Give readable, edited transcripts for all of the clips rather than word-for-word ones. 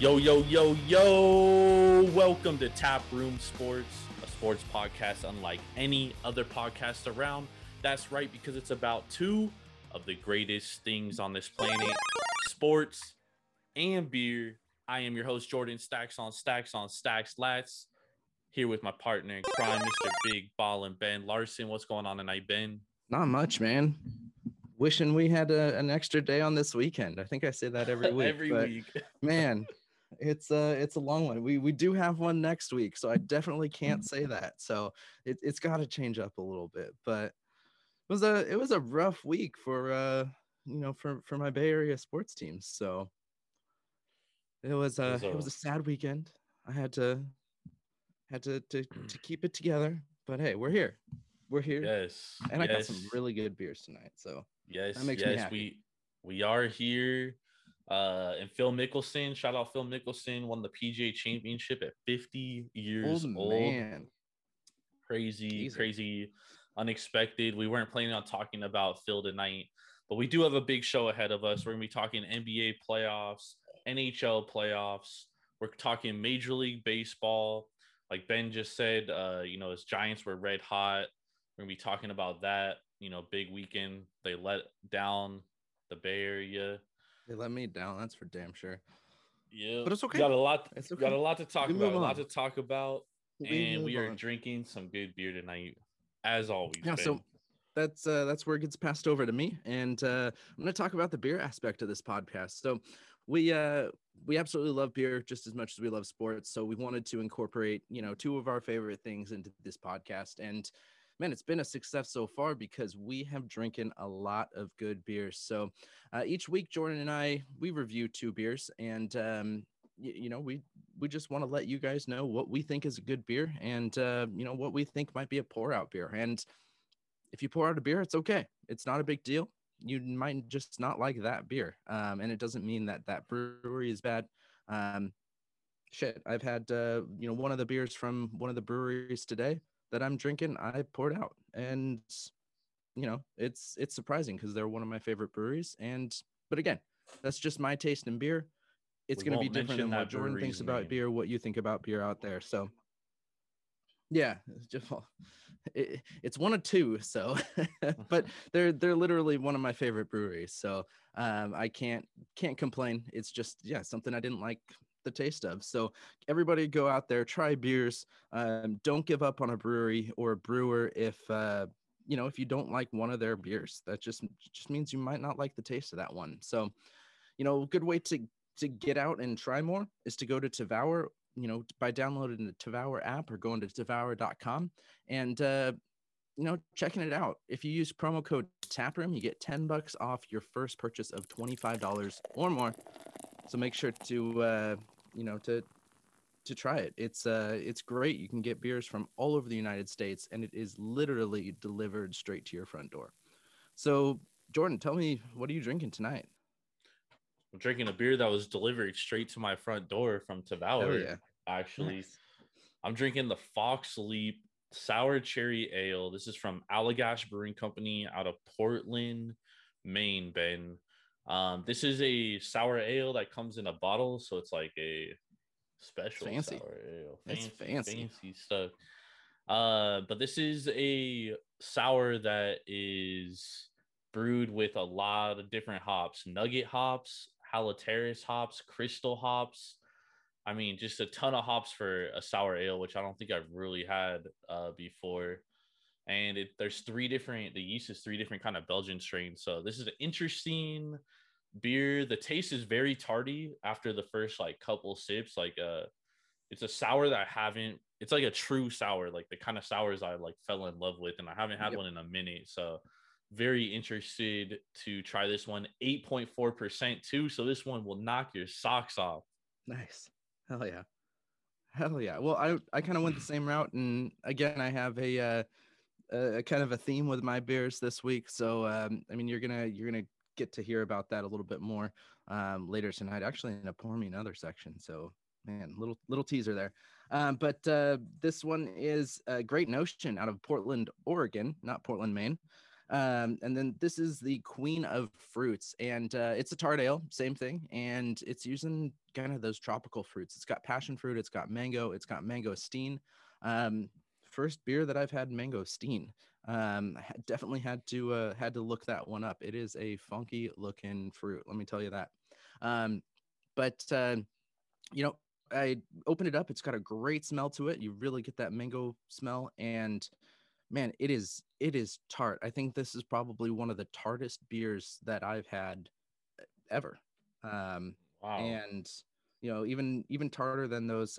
Yo, welcome to Tap Room Sports, a sports podcast unlike any other podcast around. That's right, because it's about two of the greatest things on this planet, sports and beer. I am your host, Jordan Stacks on Stacks on Stacks Lats, here with my partner in crime, Mr. Big Ball and Ben Larson. What's going on tonight, Ben? Not much, man. Wishing we had an extra day on this weekend. I think I say that every week. Man, it's a long one. We do have one next week, so I definitely can't say that. So it's got to change up a little bit. But it was a rough week for my Bay Area sports teams. So it was a sad weekend. I had to keep it together. But hey, we're here. We're here. Yes. And I got some really good beers tonight. So yes, that makes me happy. We are here. And Phil Mickelson, shout out Phil Mickelson, won the PGA Championship at 50 years old. Man. Crazy, unexpected. We weren't planning on talking about Phil tonight, but we do have a big show ahead of us. We're going to be talking NBA playoffs, NHL playoffs. We're talking Major League Baseball. Like Ben just said, his Giants were red hot. We're going to be talking about that, big weekend. They let down the Bay Area. They let me down. That's for damn sure. Yeah. But it's okay. Got a lot to talk about. A lot to talk about. And we are drinking some good beer tonight, as always. Yeah, Ben. So that's where it gets passed over to me. And I'm going to talk about the beer aspect of this podcast. So we absolutely love beer just as much as we love sports. So we wanted to incorporate, two of our favorite things into this podcast. And man, it's been a success so far because we have drinking a lot of good beers. So each week, Jordan and I, we review two beers, and we just want to let you guys know what we think is a good beer and what we think might be a pour out beer. And if you pour out a beer, it's okay. It's not a big deal. You might just not like that beer. And it doesn't mean that brewery is bad. I've had, one of the beers from one of the breweries today that I'm drinking, I poured out, and it's surprising because they're one of my favorite breweries. But again, that's just my taste in beer. It's going to be different than what Jordan thinks about beer, what you think about beer out there. So yeah, it's one of two. So, but they're literally one of my favorite breweries. So I can't complain. It's just something I didn't like the taste of. So everybody go out there, try beers. Don't give up on a brewery or a brewer if you don't like one of their beers. That just means you might not like the taste of that one. So a good way to get out and try more is to go to Tavour, by downloading the Tavour app or going to Tavour.com and checking it out. If you use promo code TAPROOM, you get $10 off your first purchase of $25 or more. So make sure to try it. It's great. You can get beers from all over the United States, and it is literally delivered straight to your front door. So, Jordan, tell me, what are you drinking tonight? I'm drinking a beer that was delivered straight to my front door from Tavour, actually. Nice. I'm drinking the Fox Leap Sour Cherry Ale. This is from Allagash Brewing Company out of Portland, Maine, Ben. This is a sour ale that comes in a bottle, so it's like a special fancy sour ale. Fancy stuff. But this is a sour that is brewed with a lot of different hops: nugget hops, Haloteris hops, crystal hops. I mean, just a ton of hops for a sour ale, which I don't think I've really had before. And the yeast is three different kind of Belgian strains. So this is an interesting beer. The taste is very tardy after the first couple sips. It's a sour that it's like a true sour, like the kind of sours I fell in love with, and I haven't had one in a minute. So very interested to try this one. 8.4% too. So this one will knock your socks off. Nice. Hell yeah. Well, I kind of went the same route. And again, I have a kind of a theme with my beers this week. So, you're going to get to hear about that a little bit more later tonight, actually in a Pour Me Another section. So man, little teaser there. But this one is Great Notion out of Portland, Oregon, not Portland, Maine. And then this is the Queen of Fruits, and it's a tart ale, same thing, and it's using kind of those tropical fruits. It's got passion fruit, it's got mango, it's got mangosteen. First beer that I've had mangosteen. I definitely had to look that one up. It is a funky looking fruit, let me tell you that. But you know, I opened it up. It's got a great smell to it. You really get that mango smell, and man, it is tart. I think this is probably one of the tartest beers that I've had ever. Wow. And you know, even tarter than those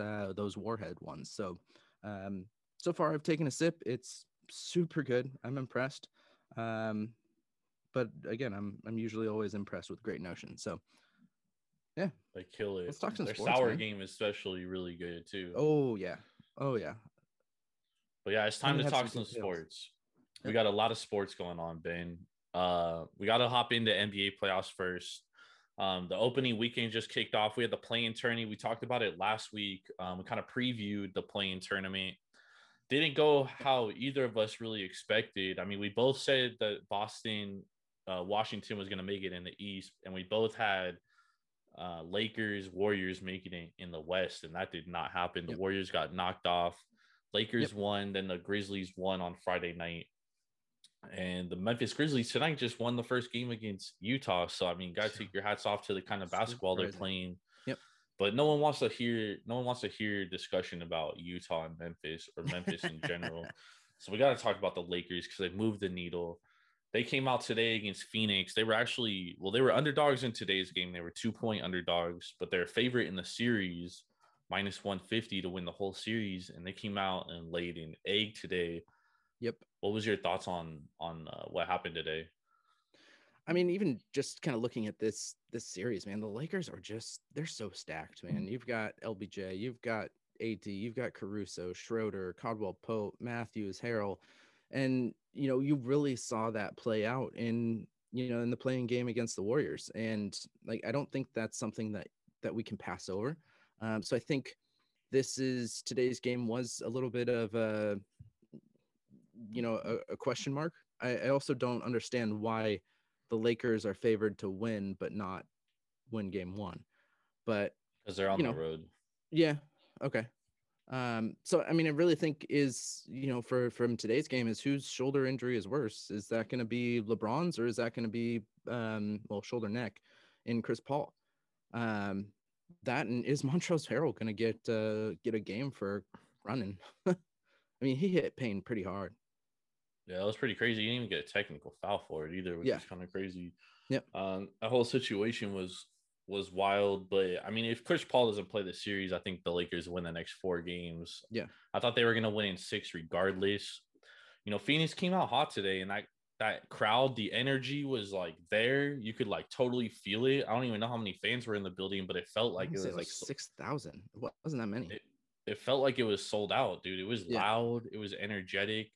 Warhead ones. So, so far I've taken a sip. It's super good. I'm impressed. But again, I'm usually always impressed with Great Notion. So yeah, they kill it. Let's talk some sports. Their sour game is especially really good too. Oh yeah. But yeah, it's time to talk some sports. Yep. We got a lot of sports going on, Ben. We got to hop into NBA playoffs first. The opening weekend just kicked off. We had the play-in tourney. We talked about it last week. We kind of previewed the play-in tournament. Didn't go how either of us really expected. I mean, we both said that Washington was going to make it in the East, and we both had Lakers, Warriors making it in the West, and that did not happen. The yep. Warriors got knocked off. Lakers won, then the Grizzlies won on Friday night. And the Memphis Grizzlies tonight just won the first game against Utah. So, I mean, you got to take your hats off to the kind of basketball they're playing. Yep. But no one wants to hear discussion about Utah and Memphis, or Memphis in general. So we got to talk about the Lakers because they moved the needle. They came out today against Phoenix. They were they were underdogs in today's game. They were 2-point underdogs, but they're favorite in the series. Minus 150 to win the whole series, and they came out and laid an egg today. Yep. What was your thoughts on what happened today? I mean, even just kind of looking at this series, man, the Lakers are just, they're so stacked, man. You've got LBJ, you've got AD, you've got Caruso, Schroeder, Caldwell Pope, Matthews, Harrell, and you know, you really saw that play out in the playing game against the Warriors, and like I don't think that's something that we can pass over. So I think today's game was a little bit of a question mark. I also don't understand why the Lakers are favored to win, but not win game one, but because they're on the road. Yeah. Okay. So, I mean, I really think from today's game is whose shoulder injury is worse. Is that going to be LeBron's, or is that going to be, shoulder neck in Chris Paul? That, and is Montrezl Harrell going to get a game for running? I mean, he hit Payne pretty hard. Yeah, that was pretty crazy. You didn't even get a technical foul for it either, which is kind of crazy. Yeah, the whole situation was wild. But I mean, if Chris Paul doesn't play the series, I think the Lakers win the next 4 games. Yeah, I thought they were going to win in 6 regardless. You know, Phoenix came out hot today, and that crowd, the energy was like there. You could like totally feel it. I don't even know how many fans were in the building, but it felt like it was like 6,000. It wasn't that many. It felt like it was sold out, dude. It was loud. It was energetic.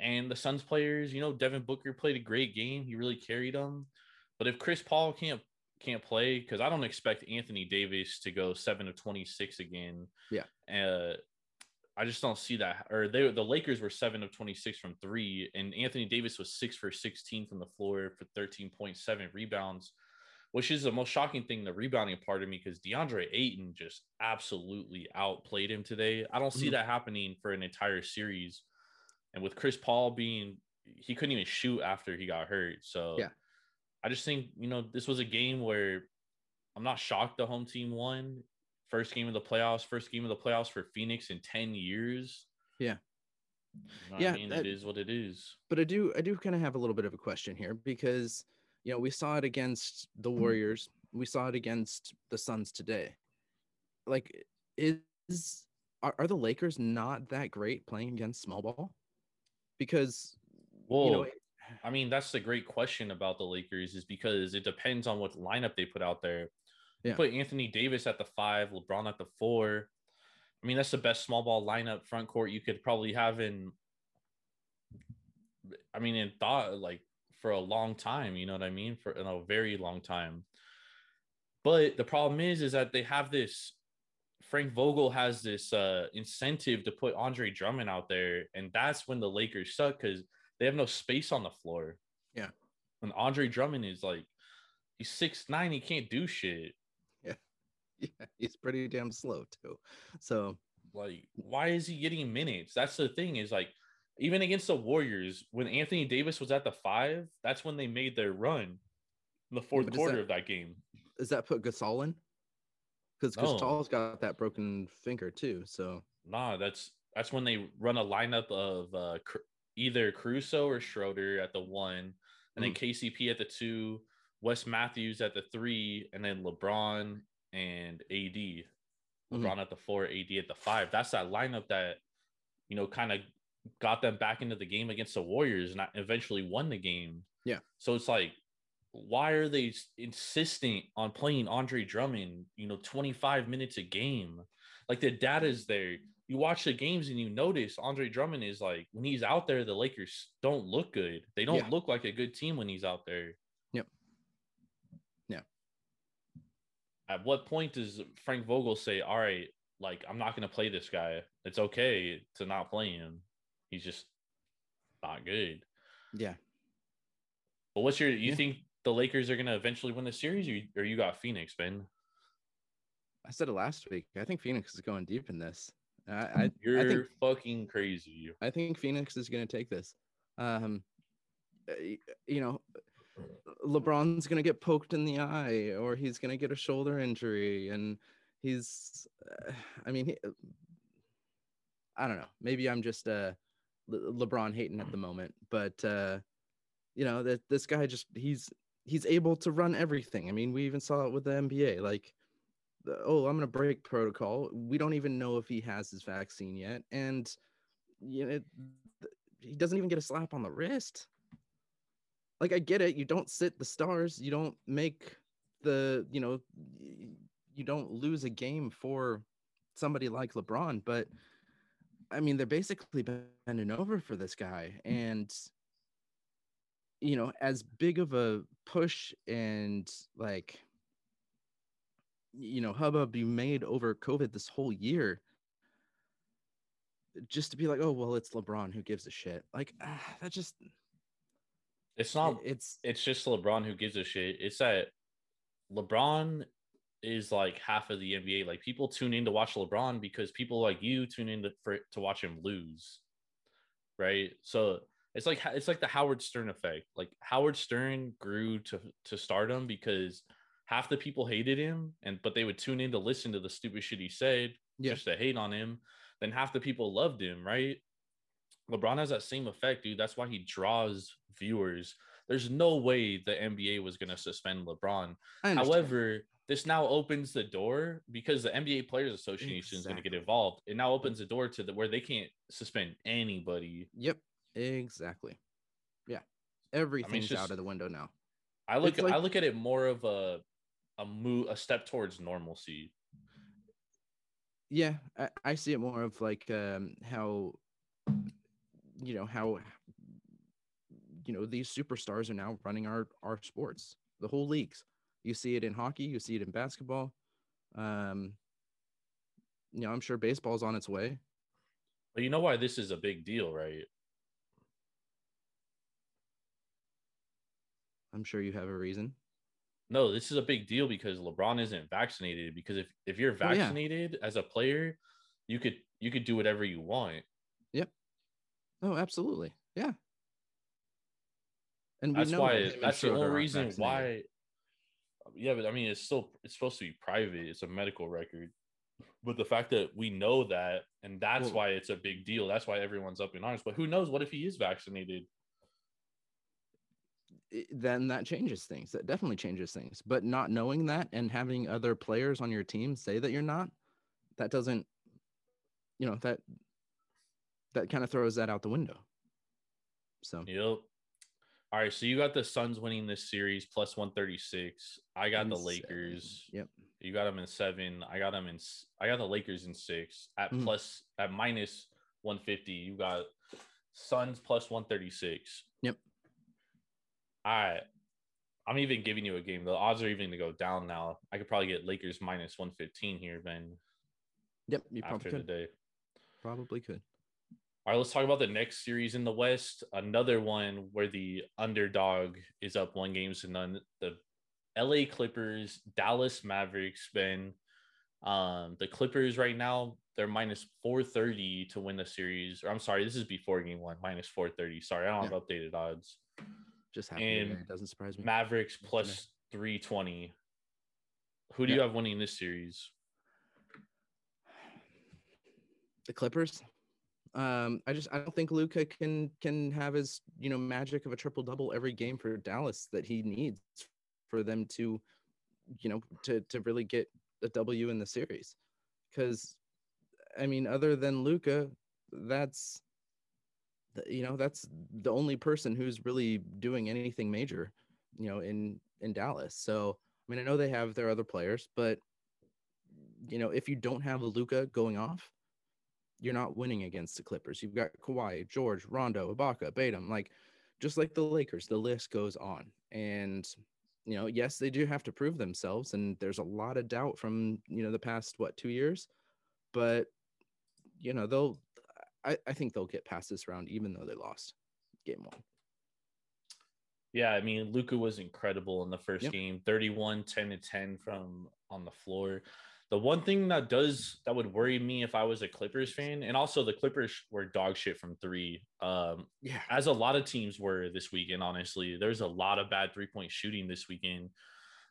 And the Suns players, you know, Devin Booker played a great game. He really carried them. But if Chris Paul can't play, because I don't expect Anthony Davis to go 7 of 26 again. Yeah. I just don't see that. Or the Lakers were 7 of 26 from 3, and Anthony Davis was 6 for 16 from the floor for 13.7 rebounds, which is the most shocking thing, the rebounding part of me, because DeAndre Ayton just absolutely outplayed him today. I don't see that happening for an entire series. And with Chris Paul he couldn't even shoot after he got hurt. So yeah, I just think, you know, this was a game where I'm not shocked the home team won. First game of the playoffs for Phoenix in 10 years. Yeah. I mean, it is what it is. But I do kind of have a little bit of a question here because, you know, we saw it against the Warriors. We saw it against the Suns today. Like, are the Lakers not that great playing against small ball? Because, I mean, that's the great question about the Lakers is because it depends on what lineup they put out there. Yeah. Put Anthony Davis at the 5, LeBron at the 4. I mean, that's the best small ball lineup front court you could probably have in thought, like, for a long time, you know what I mean? For a very long time. But the problem is that they have this, Frank Vogel has this incentive to put Andre Drummond out there. And that's when the Lakers suck because they have no space on the floor. And Andre Drummond is like, he's 6'9", he can't do shit. Yeah, he's pretty damn slow too. So like, why is he getting minutes? That's the thing, is like, even against the Warriors, when Anthony Davis was at the 5, that's when they made their run in the fourth quarter of that game. Does that put Gasol in? Because Gasol's got that broken finger too. So that's when they run a lineup of either Caruso or Schroeder at the 1, and then KCP at the 2, Wes Matthews at the 3, and then LeBron and AD. LeBron at the 4, AD at the 5. That's that lineup that, you know, kind of got them back into the game against the Warriors and eventually won the game. Yeah. So it's like, why are they insistent on playing Andre Drummond, you know, 25 minutes a game? Like, the data is there. You watch the games and you notice Andre Drummond is like, when he's out there, the Lakers don't look good. They don't look like a good team when he's out there. Yep. Yeah. At what point does Frank Vogel say, all right, like, I'm not going to play this guy. It's okay to not play him. He's just not good. Yeah. But what's your, you think the Lakers are going to eventually win the series, or you got Phoenix, Ben? I said it last week. I think Phoenix is going deep in this. I think, fucking crazy. I think Phoenix is going to take this. You know, LeBron's going to get poked in the eye, or he's going to get a shoulder injury. And he's, I don't know. Maybe I'm just LeBron hating at the moment, but you know, that this guy just, he's able to run everything. I mean, we even saw it with the NBA, like, I'm going to break protocol. We don't even know if he has his vaccine yet. And you know, he doesn't even get a slap on the wrist. Like, I get it. You don't sit the stars. You don't make the, you know, you don't lose a game for somebody like LeBron, but I mean, they're basically bending over for this guy. And, you know, as big of a push and like, you know, hubbub you made over COVID this whole year, just to be like, oh, well, it's LeBron, who gives a shit. Like, that just, it's not, it's just LeBron who gives a shit. It's that LeBron is like half of the NBA. Like, people tune in to watch LeBron because people like you tune in to watch him lose. Right. So it's like the Howard Stern effect. Like, Howard Stern grew to stardom because half the people hated him, but they would tune in to listen to the stupid shit he said just to hate on him. Then half the people loved him. Right. LeBron has that same effect, dude. That's why he draws viewers. There's no way the NBA was going to suspend LeBron. However, this now opens the door, because the NBA Players Association is going to get involved. It now opens the door to where they can't suspend anybody. Yep, exactly. Yeah, everything's out of the window now. I look at it more of a step towards normalcy. Yeah, I see it more of like how these superstars are now running our sports, the whole leagues. You see it in hockey, you see it in basketball. You know, I'm sure baseball's on its way. But you know why this is a big deal, right? I'm sure you have a reason. No, this is a big deal because LeBron isn't vaccinated. Because if you're vaccinated as a player, you could do whatever you want. Yep. Oh, absolutely. Yeah. And that's the only reason why. Yeah, but I mean, it's supposed to be private. It's a medical record. But the fact that we know that, and that's why it's a big deal. That's why everyone's up in arms. But who knows? What if he is vaccinated? Then that changes things. That definitely changes things. But not knowing that and having other players on your team say that you're not, that doesn't, you know, that kind of throws that out the window. So. Yep. All right, so you got the Suns winning this series plus 136. I got the Lakers. Seven. Yep. You got them in 7. I got the Lakers in 6 at at minus 150. You got Suns plus 136. Yep. All right. I'm even giving you a game. The odds are even to go down now. I could probably get Lakers minus 115 here, Ben. Yep, you probably could. All right, let's talk about the next series in the West. Another one where the underdog is up 1-0. The LA Clippers, Dallas Mavericks. Ben, the Clippers right now, they're minus 430 to win the series. Or I'm sorry, this is before game one, minus 430. Sorry, I don't have updated odds. Just happened. It doesn't surprise me. Mavericks plus 320. Who do you have winning this series? The Clippers. I don't think Luka can have his, magic of a triple-double every game for Dallas that he needs for them to, to really get a W in the series. Because, other than Luka, that's the only person who's really doing anything major, in Dallas. So, I know they have their other players, but, if you don't have Luka going off, you're not winning against the Clippers. You've got Kawhi, George, Rondo, Ibaka, Batum, just like the Lakers, the list goes on. And, yes, they do have to prove themselves. And there's a lot of doubt from, the past, 2 years, but I think they'll get past this round, even though they lost game one. Yeah. Luka was incredible in the first game, 31, 10-10 from on the floor. The one thing that would worry me if I was a Clippers fan, and also the Clippers were dog shit from three, as a lot of teams were this weekend, honestly. There's a lot of bad three-point shooting this weekend,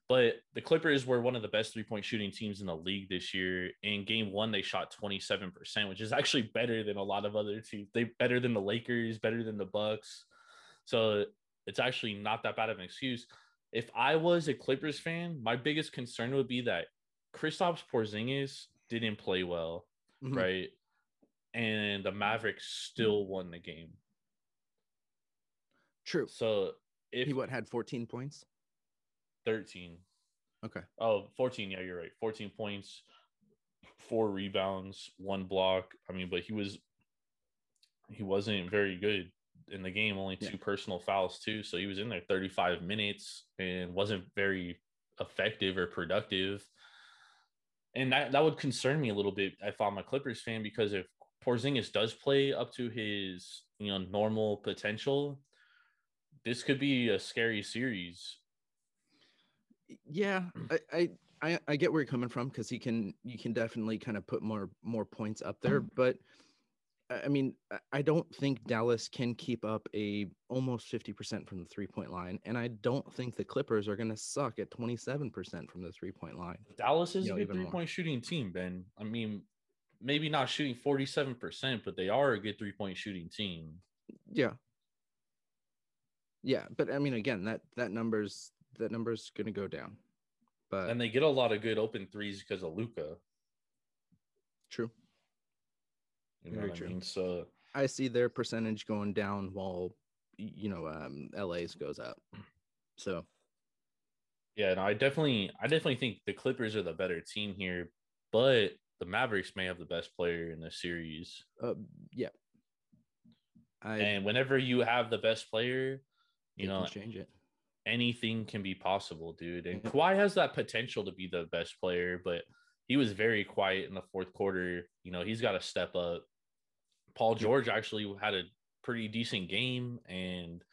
but the Clippers were one of the best three-point shooting teams in the league this year. In game one, they shot 27%, which is actually better than a lot of other teams. They better than the Lakers, better than the Bucks. So it's actually not that bad of an excuse. If I was a Clippers fan, my biggest concern would be that Kristaps Porzingis didn't play well, right? And the Mavericks still won the game. True. So if he had 14 points? 13. Okay. Oh, 14. Yeah, you're right. 14 points, 4 rebounds, 1 block. But he wasn't very good in the game, only 2 personal fouls too. So he was in there 35 minutes and wasn't very effective or productive. And that would concern me a little bit if I'm a Clippers fan, because if Porzingis does play up to his, normal potential, this could be a scary series. Yeah, I get where you're coming from, because you can definitely kind of put more points up there. But, I don't think Dallas can keep up a almost 50% from the three-point line, and I don't think the Clippers are going to suck at 27% from the three-point line. Dallas is a good three-point shooting team, Ben. Maybe not shooting 47%, but they are a good three-point shooting team. Yeah. Yeah, but, again, that number's going to go down. But and they get a lot of good open threes because of Luka. True. Very true. So I see their percentage going down while LA's goes up. So yeah, no, I definitely think the Clippers are the better team here, but the Mavericks may have the best player in the series. And whenever you have change it. Anything can be possible, dude. And Kawhi has that potential to be the best player, but he was very quiet in the fourth quarter. He's got to step up. Paul George actually had a pretty decent game, and,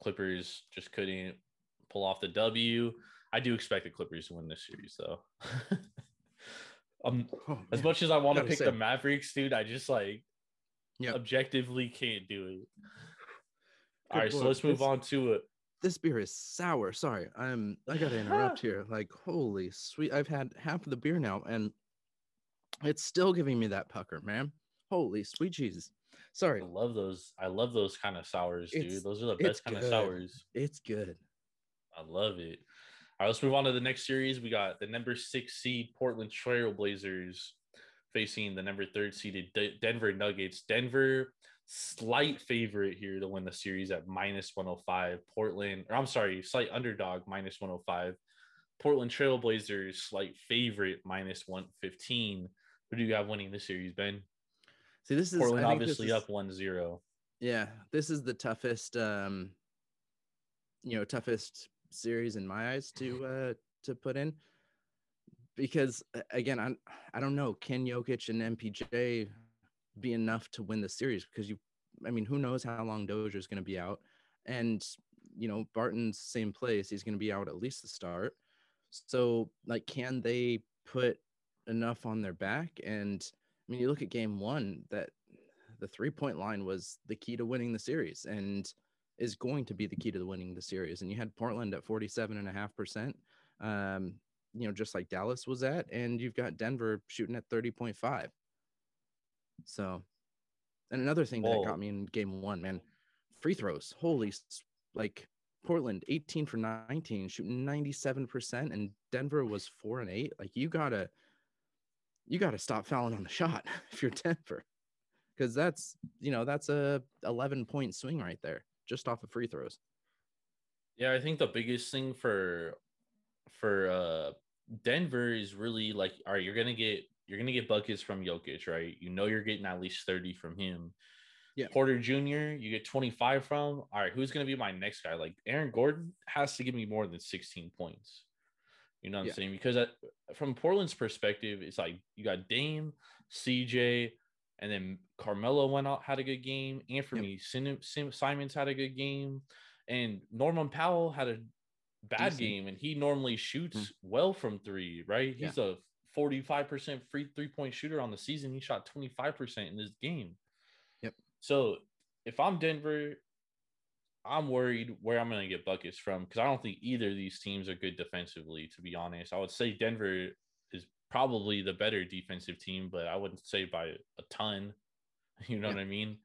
Clippers just couldn't pull off the W. I do expect the Clippers to win this series, though. As much as I want to pick the Mavericks, dude, I just, objectively can't do it. All right, so let's move on to it. This beer is sour. Sorry, I gotta interrupt here. Holy sweet, I've had half of the beer now, and it's still giving me that pucker, man. Holy sweet Jesus. Sorry. I love those. I love those kind of sours, dude. Those are the best kind of sours. It's good. I love it. All right, let's move on to the next series. We got the number 6 seed Portland Trail Blazers facing the number 3 seeded Denver Nuggets. Denver, slight favorite here to win the series at minus 105. Slight underdog, minus 105. Portland Trail Blazers, slight favorite, minus 115. Who do you have winning this series, Ben? See, this is Portland obviously up 1-0. Yeah, this is the toughest series in my eyes to put in, because again, I don't know, can Jokic and MPJ be enough to win the series, because who knows how long Dozier's going to be out. And, Barton's same place. He's going to be out at least the start. So, can they put enough on their back? And, you look at game one, that the three-point line was the key to winning the series and is going to be the key to winning the series. And you had Portland at 47.5%, just like Dallas was at. And you've got Denver shooting at 30.5%. So, and another thing that got me in game one, man, free throws. Holy, Portland 18 for 19, shooting 97%, and Denver was 4 and 8. You gotta stop fouling on the shot if you're Denver, because that's a 11-point swing right there just off of free throws. Yeah, I think the biggest thing for Denver is really all right, you're gonna get buckets from Jokic, right? You're getting at least 30 from him. Yeah. Porter Jr., you get 25 from. All right, who's going to be my next guy? Aaron Gordon has to give me more than 16 points. You know what I'm saying? Because from Portland's perspective, it's you got Dame, CJ, and then Carmelo had a good game. Anthony Simons had a good game. And Norman Powell had a bad game, and he normally shoots well from three, right? He's a 45% free three-point shooter on the season. He shot 25% in this game. So if I'm Denver, I'm worried where I'm going to get buckets from, because I don't think either of these teams are good defensively, to be honest. I would say Denver is probably the better defensive team, but I wouldn't say by a ton. You know what I mean?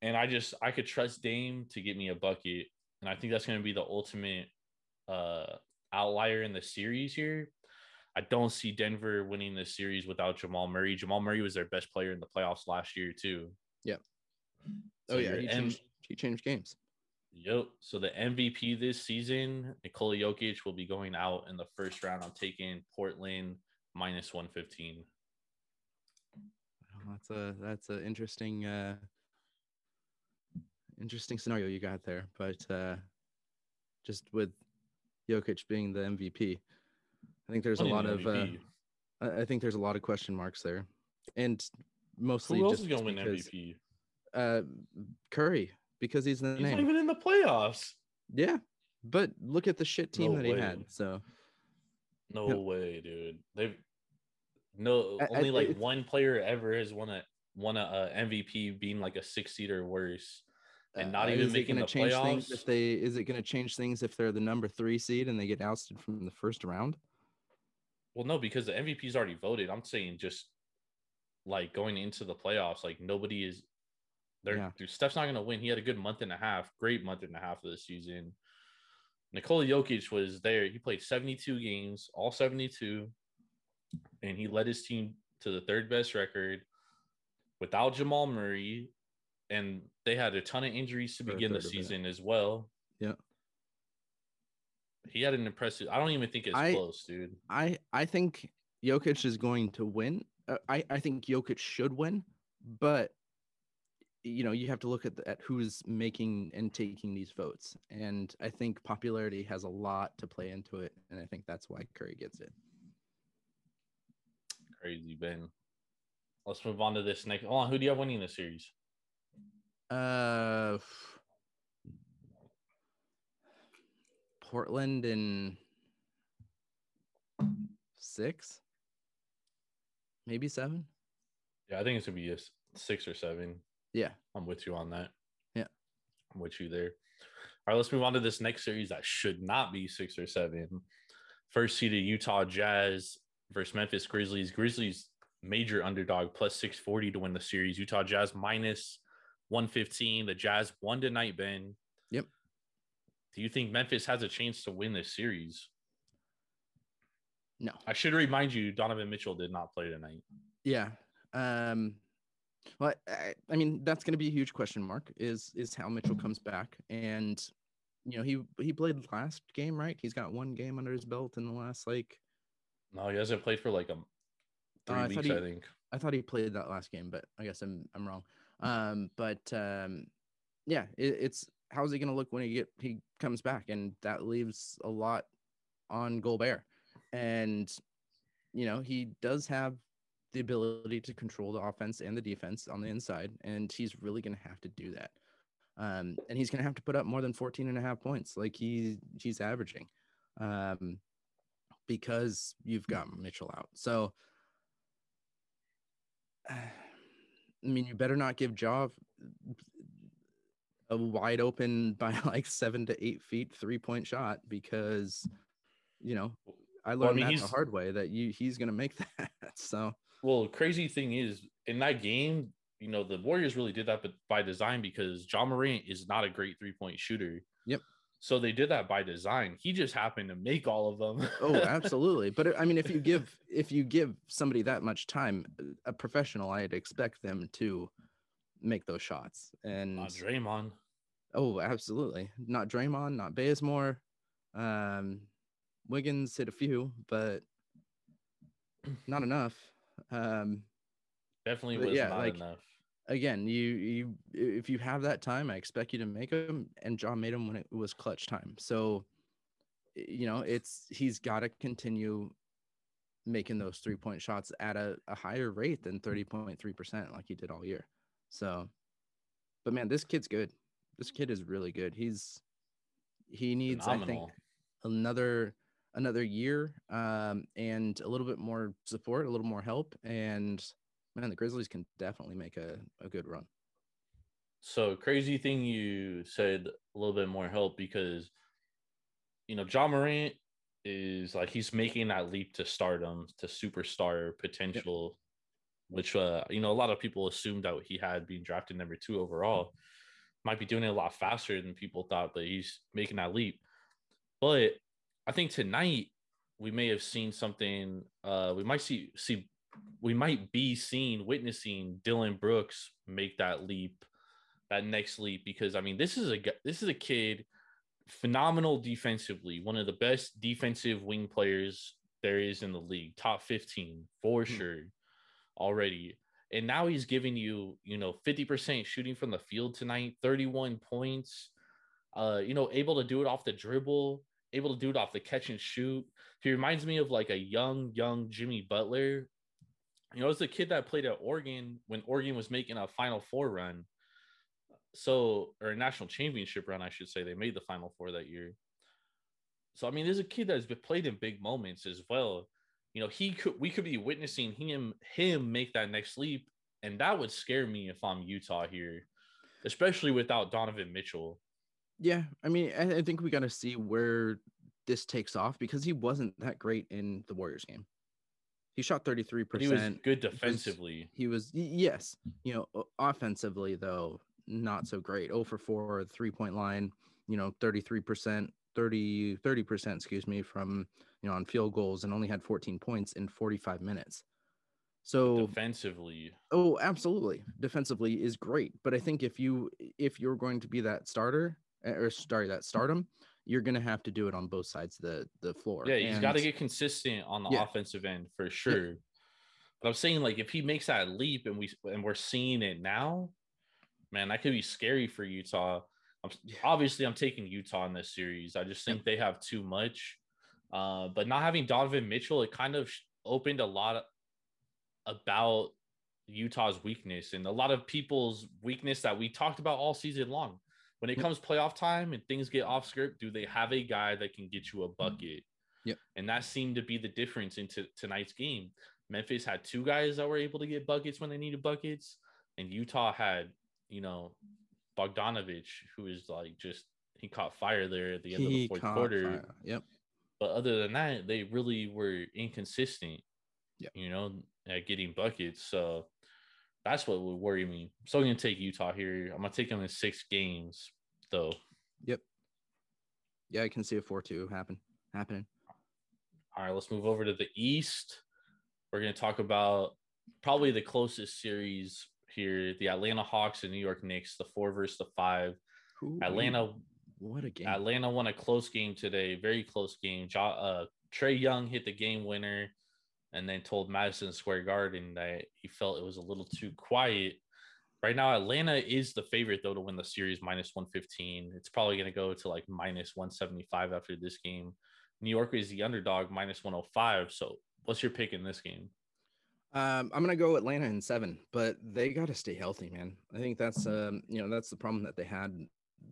And I could trust Dame to get me a bucket, and I think that's going to be the ultimate outlier in the series here. I don't see Denver winning this series without Jamal Murray. Jamal Murray was their best player in the playoffs last year too. Yeah. Oh, so yeah. He changed games. Yep. So the MVP this season, Nikola Jokic, will be going out in the first round. I'm taking Portland -115. That's an interesting scenario you got there, but just with Jokic being the MVP, I think there's a lot of question marks there, and mostly who else is going to win MVP? Curry, because he's not even in the playoffs. Yeah, but look at the shit team he had. So way, dude. One player ever has won a MVP being a six seed or worse, and not even making the playoffs. Is it going to change things if they're the number 3 seed and they get ousted from the first round? Well, no, because the MVP's already voted. I'm saying just going into the playoffs, nobody is there. Yeah. Dude, Steph's not going to win. He had a good month and a half, great month and a half of the season. Nikola Jokic was there. He played 72 games, all 72, and he led his team to the third best record without Jamal Murray, and they had a ton of injuries to begin the season as well. Yeah. He had an impressive – I don't even think it's close, dude. I think Jokic is going to win. I think Jokic should win, but, you have to look at who's making and taking these votes. And I think popularity has a lot to play into it, and I think that's why Curry gets it. Crazy, Ben. Let's move on to this next – hold on, who do you have winning this series? Portland in 6, maybe 7. Yeah, I think it's gonna be 6 or 7. Yeah, I'm with you on that. Yeah, I'm with you there. All right, let's move on to this next series that should not be 6 or 7. First seeded Utah Jazz versus Memphis Grizzlies. Grizzlies major underdog +640 to win the series. Utah Jazz -115. The Jazz won tonight, Ben. Yep. Do you think Memphis has a chance to win this series? No. I should remind you, Donovan Mitchell did not play tonight. Yeah. That's going to be a huge question mark is how Mitchell comes back. And, he played last game, right? He's got one game under his belt in the last, No, he hasn't played for, 3 weeks, I think. I thought he played that last game, but I guess I'm wrong. Yeah, it's – how's he going to look when he comes back? And that leaves a lot on Gobert. And, he does have the ability to control the offense and the defense on the inside, and he's really going to have to do that. And he's going to have to put up more than 14.5 points, like he's averaging, because you've got Mitchell out. So, I mean, you better not give Ja a wide open by like 7 to 8 feet 3-point shot, because, you know, I learned that the hard way that he's going to make that. So, well, crazy thing is, in that game, you know, the Warriors really did that by design, because John Morant is not a great 3-point shooter. Yep. So they did that by design. He just happened to make all of them. Oh, absolutely. But I mean, if you give somebody that much time, a professional, I'd expect them to make those shots. And not Draymond. Oh, absolutely. Not Draymond, not Bazemore. Wiggins hit a few, but not enough. Definitely was not enough. Again, you if you have that time, I expect you to make them, and John made them when it was clutch time. So, you know, he's got to continue making those 3-point shots at a higher rate than 30.3% like he did all year. So, but man, this kid's good. This kid is really good. He needs, phenomenal. I think, another year and a little bit more support, a little more help, and man, the Grizzlies can definitely make a good run. So, crazy thing you said, a little bit more help, because, you know, John Morant is like, he's making that leap to stardom, to superstar potential, yep. Which, you know, a lot of people assumed that he had being drafted number 2 overall. Might be doing it a lot faster than people thought, but he's making that leap. But I think tonight we may have seen something, we might be witnessing Dylan Brooks make that leap, that next leap, because I mean, this is a kid, phenomenal defensively, one of the best defensive wing players there is in the league, top 15 for sure already. And now he's giving you 50% shooting from the field tonight, 31 points, able to do it off the dribble, able to do it off the catch and shoot. He reminds me of like a young Jimmy Butler. You know, it was a kid that played at Oregon when Oregon was making a Final Four run. So, or a national championship run, I should say. They made the Final Four that year. So, I mean, there's a kid that's been played in big moments as well. You know, we could be witnessing him make that next leap. And that would scare me if I'm Utah here, especially without Donovan Mitchell. Yeah. I mean, I think we got to see where this takes off, because he wasn't that great in the Warriors game. He shot 33%. But he was good defensively. Yes. You know, offensively, though, not so great. 0 for 4, 3-point line, you know, 30% from, you know, on field goals, and only had 14 points in 45 minutes. So defensively. Oh, absolutely. Defensively is great. But I think if you're going to be that starter, or sorry, that stardom, you're going to have to do it on both sides of the floor. Yeah, he's got to get consistent on the offensive end for sure. Yeah. But I'm saying, like, if he makes that leap and we're seeing it now, man, that could be scary for Utah. I'm taking Utah in this series. I just think they have too much. But not having Donovan Mitchell, it kind of opened a lot about Utah's weakness, and a lot of people's weakness that we talked about all season long. When it comes playoff time and things get off script, do they have a guy that can get you a bucket? Yep. And that seemed to be the difference in tonight's game. Memphis had 2 guys that were able to get buckets when they needed buckets, and Utah had, you know, Bogdanovich, who is like he caught fire there at the end of the fourth quarter. Fire. Yep. But other than that, they really were inconsistent, you know, at getting buckets. So that's what would worry me. So I'm going to take Utah here. I'm going to take them in 6 games, though. Yep. Yeah, I can see a 4-2 happening. All right, let's move over to the East. We're going to talk about probably the closest series here, the Atlanta Hawks and New York Knicks, the 4 versus the 5. Ooh, Atlanta. What a game. Atlanta won a close game today, very close game. Trae Young hit the game winner, and then told Madison Square Garden that he felt it was a little too quiet. Right now, Atlanta is the favorite, though, to win the series, -115. It's probably going to go to like -175 after this game. New York is the underdog, -105. So what's your pick in this game? I'm going to go Atlanta in 7, but they got to stay healthy, man. I think that's, you know, that's the problem that they had.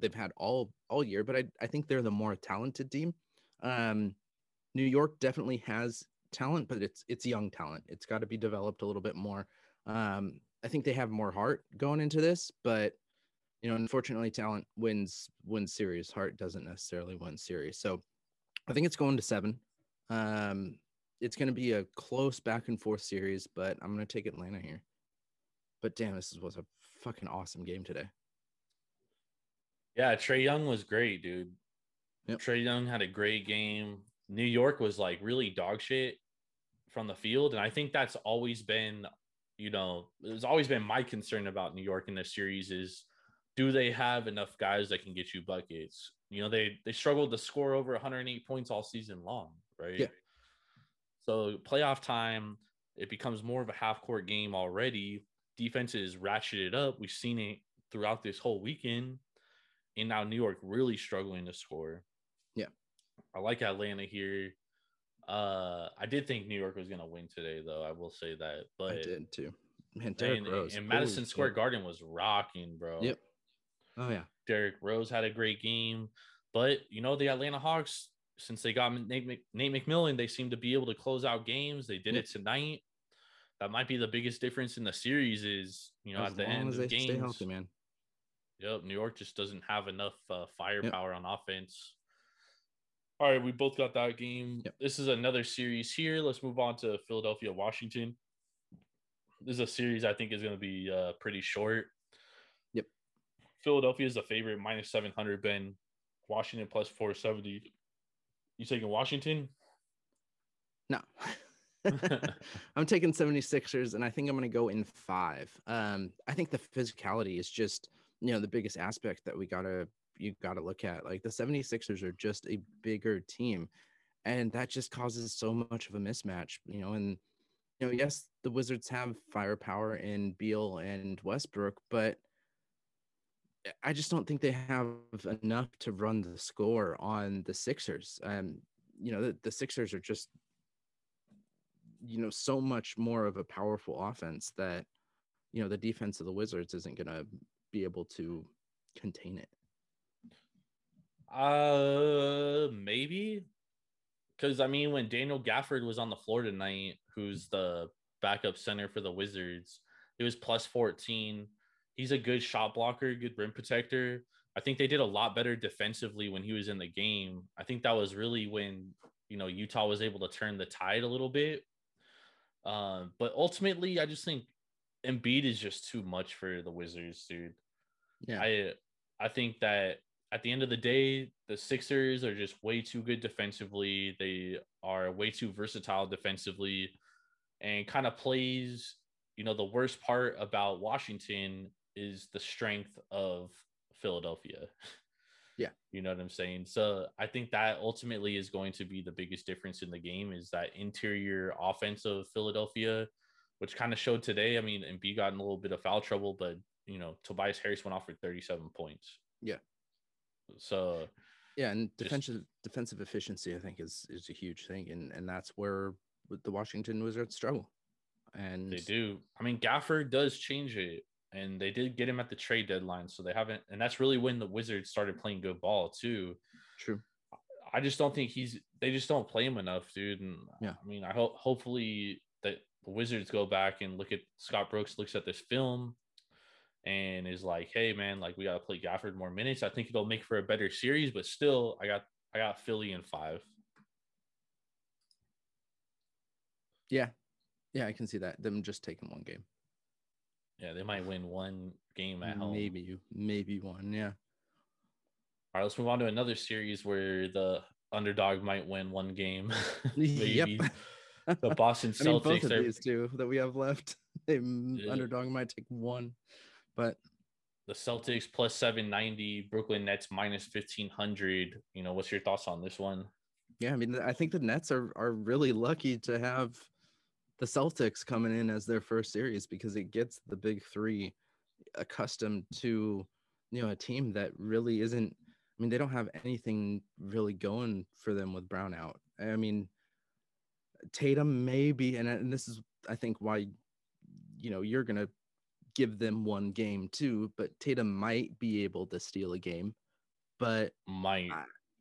They've had all year, but I think they're the more talented team. New York definitely has talent, but it's young talent. It's got to be developed a little bit more. I think they have more heart going into this, but you know, unfortunately, talent wins series. Heart doesn't necessarily win series. So I think it's going to 7. It's going to be a close back and forth series, but I'm going to take Atlanta here. But damn, this was a fucking awesome game today. Yeah, Trae Young was great, dude. Yep. Trae Young had a great game. New York was like really dog shit from the field. And I think that's always been, you know, it's always been my concern about New York in this series is do they have enough guys that can get you buckets? You know, they struggled to score over 108 points all season long, right? Yeah. So playoff time, it becomes more of a half court game already. Defense is ratcheted up. We've seen it throughout this whole weekend. And now New York really struggling to score. Yeah. I like Atlanta here. I did think New York was going to win today, though. I will say that. But I did, too. Man, Derrick Rose. And Madison Square Garden was rocking, bro. Yep. Oh, yeah. Derrick Rose had a great game. But, you know, the Atlanta Hawks, since they got Nate McMillan, they seem to be able to close out games. They did it tonight. That might be the biggest difference in the series is, you know, at the end of games. Stay healthy, man. Yep, New York just doesn't have enough firepower on offense. All right, we both got that game. Yep. This is another series here. Let's move on to Philadelphia, Washington. This is a series I think is going to be pretty short. Yep. Philadelphia is the favorite, minus 700, Ben. Washington plus 470. You taking Washington? No. I'm taking 76ers, and I think I'm going to go in 5. I think the physicality is just – you know, the biggest aspect that you gotta look at. Like the 76ers are just a bigger team, and that just causes so much of a mismatch, you know. And you know, yes, the Wizards have firepower in Beal and Westbrook, but I just don't think they have enough to run the score on the Sixers. You know, the Sixers are just, you know, so much more of a powerful offense that, you know, the defense of the Wizards isn't gonna be able to contain it. Maybe, because I mean, when Daniel Gafford was on the floor tonight, who's the backup center for the Wizards, it was plus 14. He's a good shot blocker, good rim protector. I think they did a lot better defensively when he was in the game. I think that was really when, you know, Utah was able to turn the tide a little bit. But ultimately, I just think Embiid is just too much for the Wizards, dude. Yeah, I think that at the end of the day, the Sixers are just way too good defensively. They are way too versatile defensively, and kind of plays, you know, the worst part about Washington is the strength of Philadelphia. Yeah. You know what I'm saying? So I think that ultimately is going to be the biggest difference in the game is that interior offense of Philadelphia, which kind of showed today. I mean, Embiid got in a little bit of foul trouble, but, you know, Tobias Harris went off for 37 points. Yeah. So, yeah, and defensive efficiency, I think, is a huge thing, and that's where the Washington Wizards struggle. And they do. I mean, Gafford does change it, and they did get him at the trade deadline, so they haven't – and that's really when the Wizards started playing good ball too. True. I just don't think they just don't play him enough, dude. And, yeah. I mean, I hope – hopefully that – the Wizards go back and look at Scott Brooks, looks at this film and is like, hey man, like we got to play Gafford more minutes. I think it'll make for a better series, but still I got Philly in 5. Yeah. Yeah. I can see that. Them just taking one game. Yeah. They might win one game at home. Maybe one. Yeah. All right. Let's move on to another series where the underdog might win one game. Maybe. Yep. The Boston Celtics. I mean, both of these two that we have left, they underdog might take one, but the Celtics plus 790, Brooklyn Nets minus 1,500. You know, what's your thoughts on this one? Yeah, I mean, I think the Nets are really lucky to have the Celtics coming in as their first series because it gets the big three accustomed to, you know, a team that really isn't. I mean, they don't have anything really going for them with Brown out. I mean, Tatum maybe, and this is I think why, you know, you're going to give them one game too, but Tatum might be able to steal a game, but might.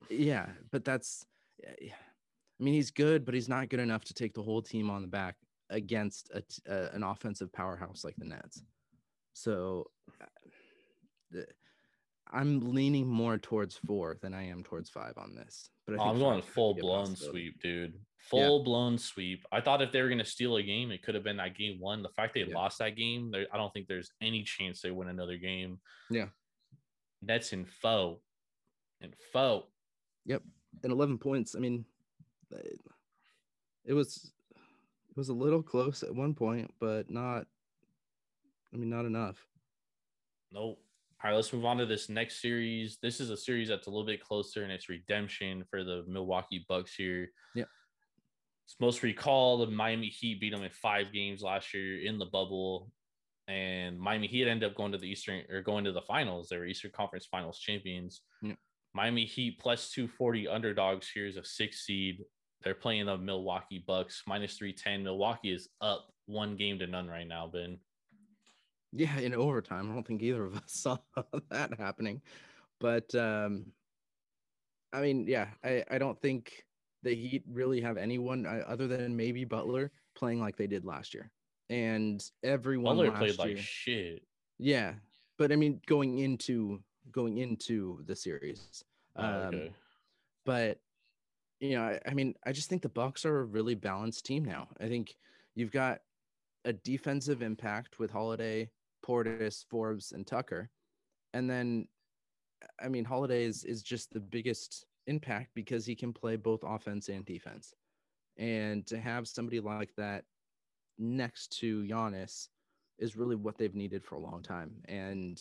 Yeah. But that's, I mean, he's good, but he's not good enough to take the whole team on the back against an offensive powerhouse like the Nets. So I'm leaning more towards 4 than I am towards 5 on this. But I'm going full-blown sweep, dude. Full-blown sweep. I thought if they were going to steal a game, it could have been that game one. The fact they lost that game, I don't think there's any chance they win another game. Yeah. That's in foe. In foe. Yep. And 11 points. I mean, it was a little close at one point, but not enough. Nope. All right, let's move on to this next series. This is a series that's a little bit closer, and it's redemption for the Milwaukee Bucks here. Yeah. It's most recall the Miami Heat beat them in 5 games last year in the bubble, and Miami Heat ended up going to the finals. They were Eastern Conference Finals champions. Yeah. Miami Heat plus 240 underdogs. Here's a 6 seed. They're playing the Milwaukee Bucks minus 310. Milwaukee is up 1-0 right now, Ben. Yeah, in overtime. I don't think either of us saw that happening. But, I mean, yeah, I don't think the Heat really have anyone other than maybe Butler playing like they did last year. And everyone Butler played like shit. Yeah, but, I mean, going into the series. Okay. But, you know, I mean, I just think the Bucks are a really balanced team now. I think you've got a defensive impact with Holiday, Portis, Forbes, and Tucker. And then, I mean, Holiday is just the biggest impact because he can play both offense and defense. And to have somebody like that next to Giannis is really what they've needed for a long time. And,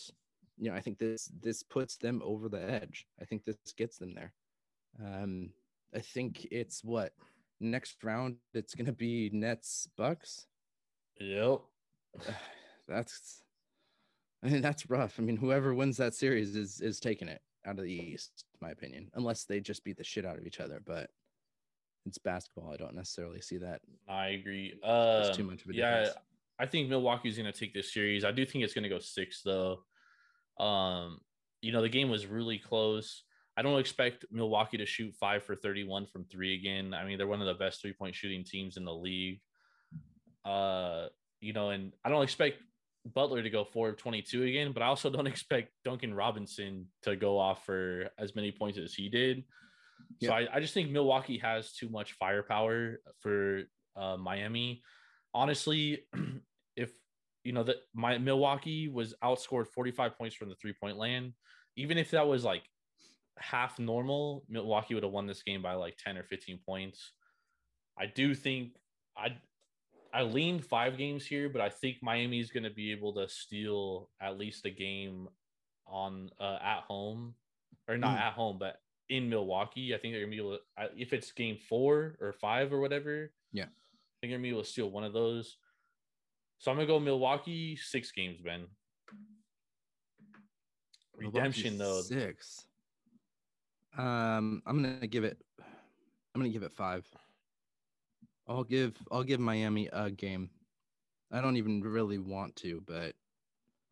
you know, I think this puts them over the edge. I think this gets them there. I think it's next round, it's going to be Nets Bucks. Yep. That's rough. I mean, whoever wins that series is taking it out of the East, in my opinion, unless they just beat the shit out of each other. But it's basketball. I don't necessarily see that. I agree. It's too much of a difference. Yeah, I think Milwaukee's going to take this series. I do think it's going to go 6, though. You know, the game was really close. I don't expect Milwaukee to shoot 5 for 31 from 3 again. I mean, they're one of the best three-point shooting teams in the league. You know, and I don't expect Butler to go 4 of 22 again, but I also don't expect Duncan Robinson to go off for as many points as he did. Yeah. So I just think Milwaukee has too much firepower for Miami. Honestly, if you know that Milwaukee was outscored 45 points from the three-point land, even if that was like half normal, Milwaukee would have won this game by like 10 or 15 points. I do think I leaned 5 games here, but I think Miami is going to be able to steal at least a game on at home, or not at home, but in Milwaukee. I think they're going to be able to, if it's game 4 or 5 or whatever. Yeah, I think they're going to be able to steal one of those. So I'm going to go Milwaukee 6 games, Ben. Redemption though. 6. I'm going to give it 5. I'll give Miami a game. I don't even really want to, but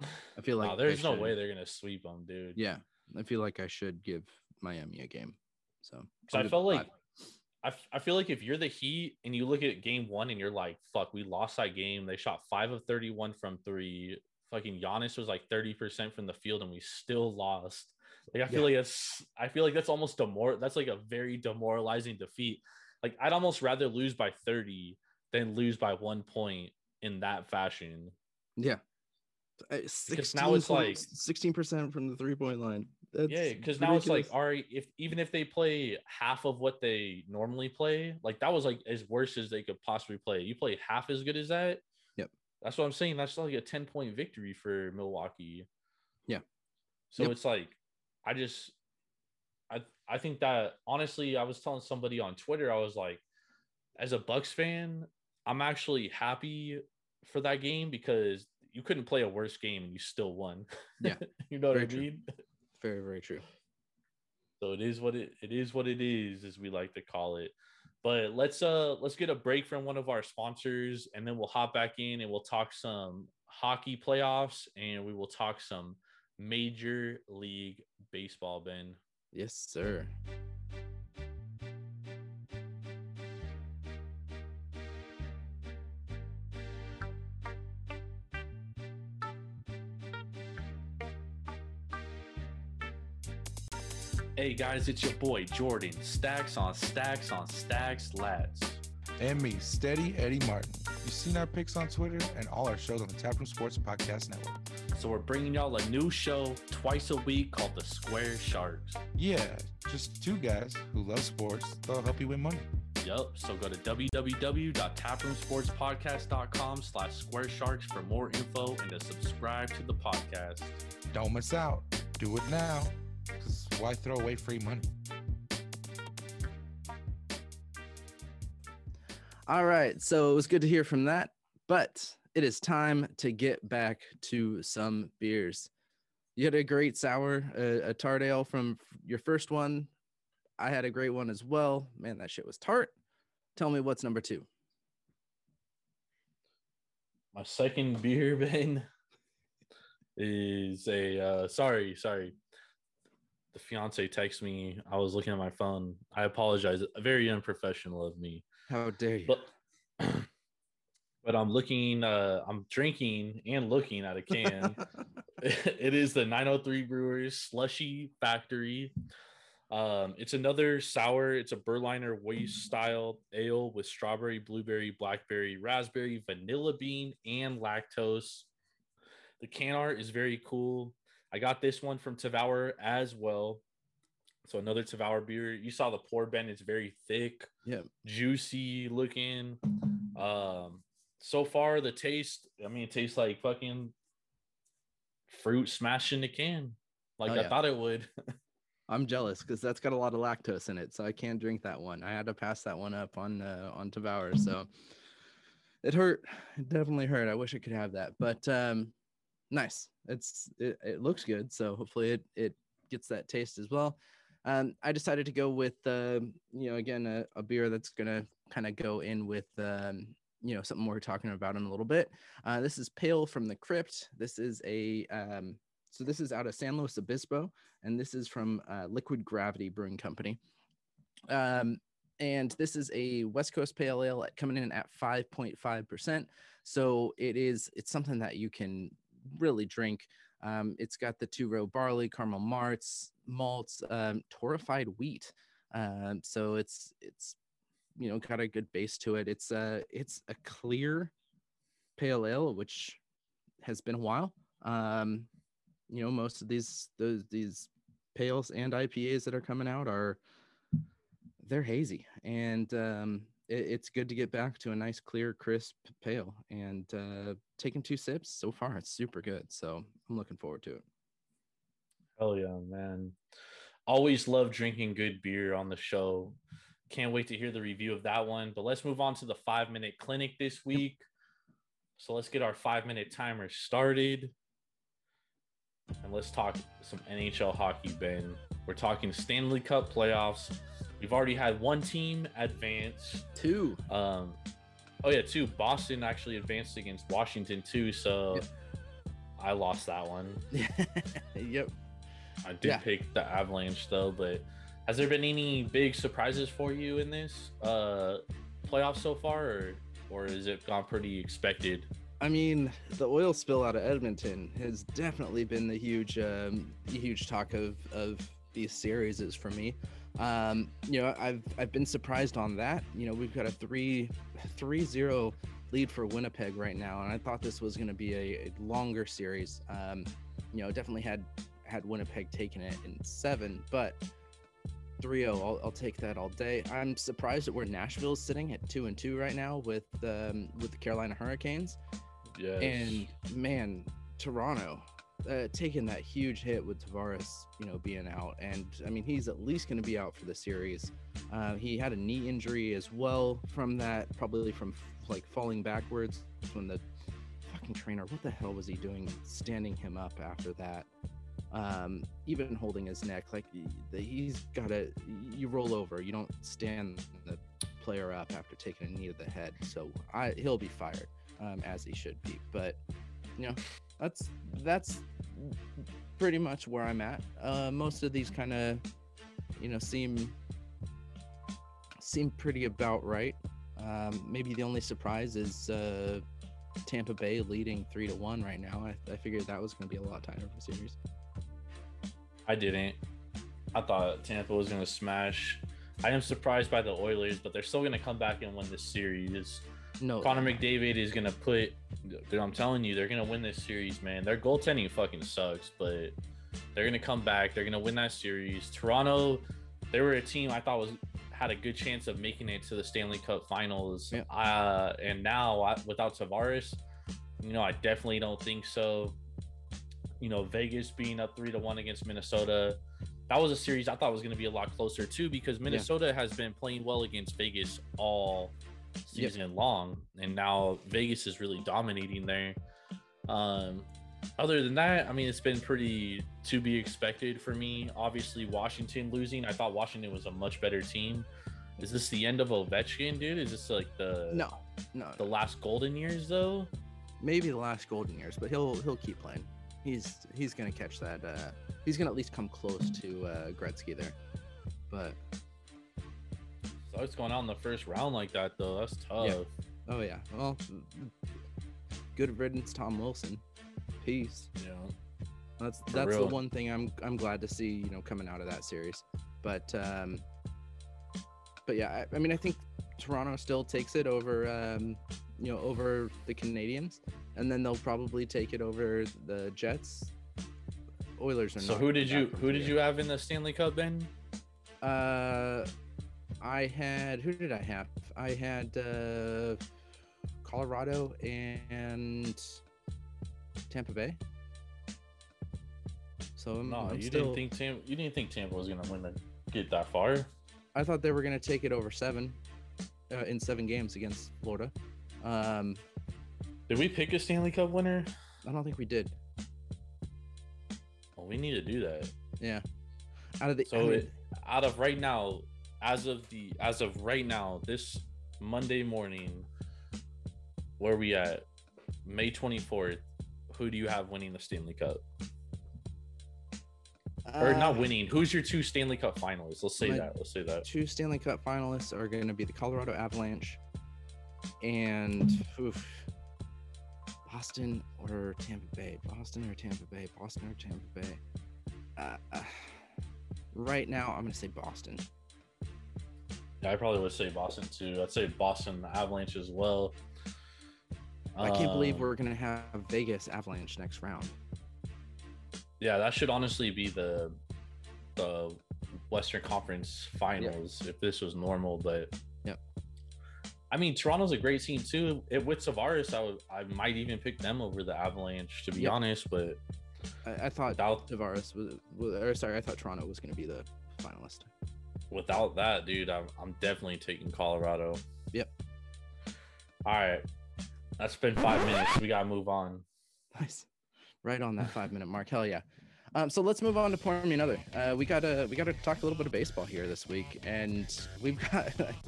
I feel like there's no way they're gonna sweep them, dude. Yeah, I feel like I should give Miami a game. So I feel like if you're the Heat and you look at game one and you're like, "Fuck, we lost that game. They shot 5 of 31 from 3. Fucking Giannis was like 30% from the field, and we still lost." Like I feel like that's almost that's like a very demoralizing defeat. Like, I'd almost rather lose by 30 than lose by 1 point in that fashion. Yeah. Because now it's like 16% from the three-point line. That's because now it's like, all right, even if they play half of what they normally play, like that was like as worse as they could possibly play. You play half as good as that. Yep. That's what I'm saying. That's like a 10-point victory for Milwaukee. Yeah. So it's like, I think that, honestly, I was telling somebody on Twitter, I was like, as a Bucks fan, I'm actually happy for that game because you couldn't play a worse game and you still won. Yeah. You know what I mean? Very, very true. So it is what it is, as we like to call it. But let's get a break from one of our sponsors, and then we'll hop back in and we'll talk some hockey playoffs, and we will talk some Major League Baseball, Ben. Yes, sir. Hey guys, it's your boy Jordan Stacks on Stacks on Stacks Lats. And me, Steady Eddie Martin. You've seen our picks on Twitter and all our shows on the Tap Room Sports Podcast Network. So we're bringing y'all a new show twice a week called The Square Sharks. Yeah, just two guys who love sports. They'll help you win money. Yup, so go to www.taproomsportspodcast.com/squaresharks for more info and to subscribe to the podcast. Don't miss out. Do it now. Because why throw away free money? All right, so it was good to hear from that, but it is time to get back to some beers. You had a great sour, a tart ale from your first one. I had a great one as well. Man, that shit was tart. Tell me what's number two. My second beer, Ben, is a sorry. The fiance texted me. I was looking at my phone. I apologize. Very unprofessional of me. How dare you? But I'm drinking and looking at a can. It is the 903 Brewers Slushy Factory. It's another sour. It's a Berliner Weiss style ale with strawberry, blueberry, blackberry, raspberry, vanilla bean, and lactose. The can art is very cool. I got this one from Tavour as well. So another Tavour beer. You saw the pour, Ben. It's very thick, juicy looking. So far, the taste, I mean, it tastes like fucking fruit smashed in the can. Like I thought it would. I'm jealous because that's got a lot of lactose in it. So I can't drink that one. I had to pass that one up on Tavour. So it hurt. It definitely hurt. I wish I could have that. But nice. It looks good, so hopefully it gets that taste as well. I decided to go with again a beer that's gonna kind of go in with something we're talking about in a little bit. This is Pale from the Crypt. This is a this is out of San Luis Obispo, and this is from Liquid Gravity Brewing Company. And this is a West Coast Pale Ale coming in at 5.5%. So it's something that you can really drink. It's got the 2-row barley, caramel malts, torrefied wheat. So it's got a good base to it. It's a clear pale ale, which has been a while. Most of these pales and IPAs that are coming out they're hazy, and it's good to get back to a nice, clear, crisp pale, and taking 2 sips so far, it's super good. So I'm looking forward to it. Hell yeah, man. Always love drinking good beer on the show. Can't wait to hear the review of that one. But let's move on to the 5-minute clinic this week. So let's get our 5-minute timer started. And let's talk some NHL hockey, Ben. We're talking Stanley Cup playoffs. We've already had one team advance. Two. Two. Boston actually advanced against Washington, too, so I lost that one. Yep. I did pick the Avalanche, though, but has there been any big surprises for you in this playoff so far, or has it gone pretty expected? I mean, the oil spill out of Edmonton has definitely been the huge talk of these series is for me. I've been surprised on that. We've got a 3-0 lead for Winnipeg right now, and I thought this was going to be a longer series. Definitely had Winnipeg taken it in 7, but 3-0, I'll take that all day. I'm surprised at where Nashville is sitting at 2-2 right now with the Carolina Hurricanes. Yes. And man, Toronto taking that huge hit with Tavares, being out, and I mean he's at least going to be out for the series. He had a knee injury as well from that, probably from like falling backwards when the fucking trainer, what the hell was he doing, standing him up after that? Even holding his neck, like he's got you roll over, you don't stand in the player up after taking a knee to the head. So he'll be fired, as he should be. But, you know, that's pretty much where I'm at. Most of these kind of, you know, seem pretty about right. Maybe the only surprise is Tampa Bay leading 3-1 right now. I figured that was going to be a lot tighter of a series. I didn't. I thought Tampa was going to smash. I am surprised by the Oilers, but they're still going to come back and win this series. No, Connor McDavid is going to put – dude, I'm telling you, they're going to win this series, man. Their goaltending fucking sucks, but they're going to come back. They're going to win that series. Toronto, they were a team I thought had a good chance of making it to the Stanley Cup Finals. Yeah. And now, without Tavares, you know, I definitely don't think so. You know, Vegas being up 3-1 against Minnesota – that was a series I thought was going to be a lot closer too, because Minnesota has been playing well against Vegas all season long, and now Vegas is really dominating there. Other than that, I mean, it's been pretty to be expected for me. Obviously, Washington losing. I thought Washington was a much better team. Is this the end of Ovechkin, dude? Is this like the last golden years though? Maybe the last golden years, but he'll keep playing. He's gonna catch that. He's gonna at least come close to Gretzky there. But so it's going out in the first round like that though. That's tough. Yeah. Oh yeah. Well, good riddance, Tom Wilson. Peace. Yeah. That's the one thing I'm glad to see, you know, coming out of that series. But yeah, I mean, I think Toronto still takes it over. You know, over the Canadians, and then they'll probably take it over the Jets. Oilers are so not. So who did you have in the Stanley Cup then? Who did I have? I had Colorado and Tampa Bay. So you didn't think Tampa was gonna win and get that far. I thought they were gonna take it over in 7 games against Florida. Did we pick a Stanley Cup winner? I don't think we did. Well, we need to do that. Yeah. As of right now, this Monday morning, where we at? May 24th. Who do you have winning the Stanley Cup? Or not winning. Who's your 2 Stanley Cup finalists? Let's say that. 2 Stanley Cup finalists are going to be the Colorado Avalanche and Boston or Tampa Bay. Right now I'm gonna say Boston. Yeah, I probably would say Boston too. I'd say Boston Avalanche as well. I can't believe we're gonna have Vegas Avalanche next round. Yeah, that should honestly be the Western Conference Finals if this was normal, but I mean, Toronto's a great team too. With Tavares, I might even pick them over the Avalanche, to be honest. But I thought I thought Toronto was going to be the finalist. Without that, dude, I'm definitely taking Colorado. Yep. All right, that's been 5 minutes. We gotta move on. Nice, right on that 5-minute mark. Hell yeah. So let's move on to Pour Me Another. We gotta talk a little bit of baseball here this week, and we've got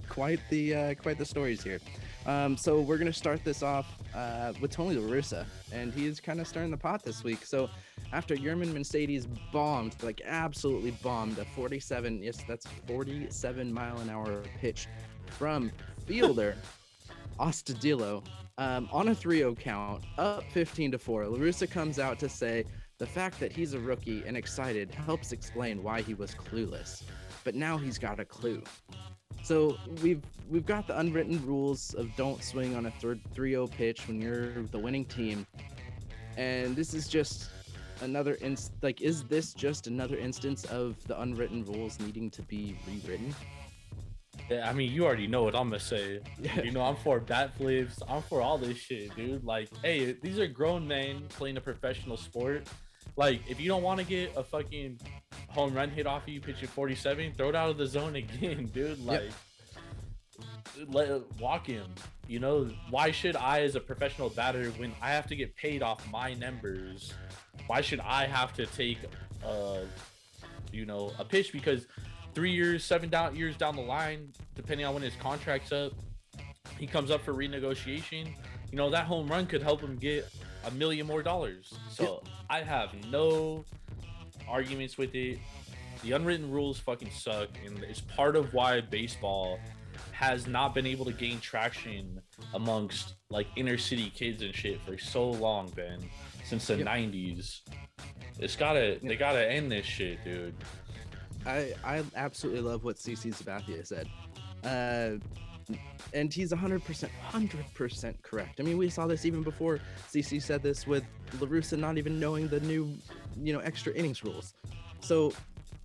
quite the stories here. So we're gonna start this off with Tony La Russa, and he is kind of stirring the pot this week. So after Yerman Mercedes bombed, like absolutely bombed, a 47 mile an hour pitch from fielder Astudillo on a 3-0 count, up 15-4. La Russa comes out to say the fact that he's a rookie and excited helps explain why he was clueless, but now he's got a clue. So we've got the unwritten rules of don't swing on a 3-0 pitch when you're the winning team, and this is just another is this just another instance of the unwritten rules needing to be rewritten? Yeah, I mean, you already know what I'm gonna say. Yeah. You know, I'm for bat flips. I'm for all this shit, dude. Like, hey, these are grown men playing a professional sport. Like, if you don't want to get a fucking home run hit off of you pitching 47, throw it out of the zone again, dude. Like, walk him. You know, why should I, as a professional batter, when I have to get paid off my numbers, why should I have to take a pitch? Because 3 years, 7 years down the line, depending on when his contract's up, he comes up for renegotiation. You know, that home run could help him get $1 million more. So yeah. I have no arguments with it. The unwritten rules fucking suck, and it's part of why baseball has not been able to gain traction amongst like inner city kids and shit for so long, Ben, since the 90s. They gotta end this shit, dude. I absolutely love what CC Sabathia said. And he's 100% correct. I mean, we saw this even before CC said this with La Russa not even knowing the new, extra innings rules. So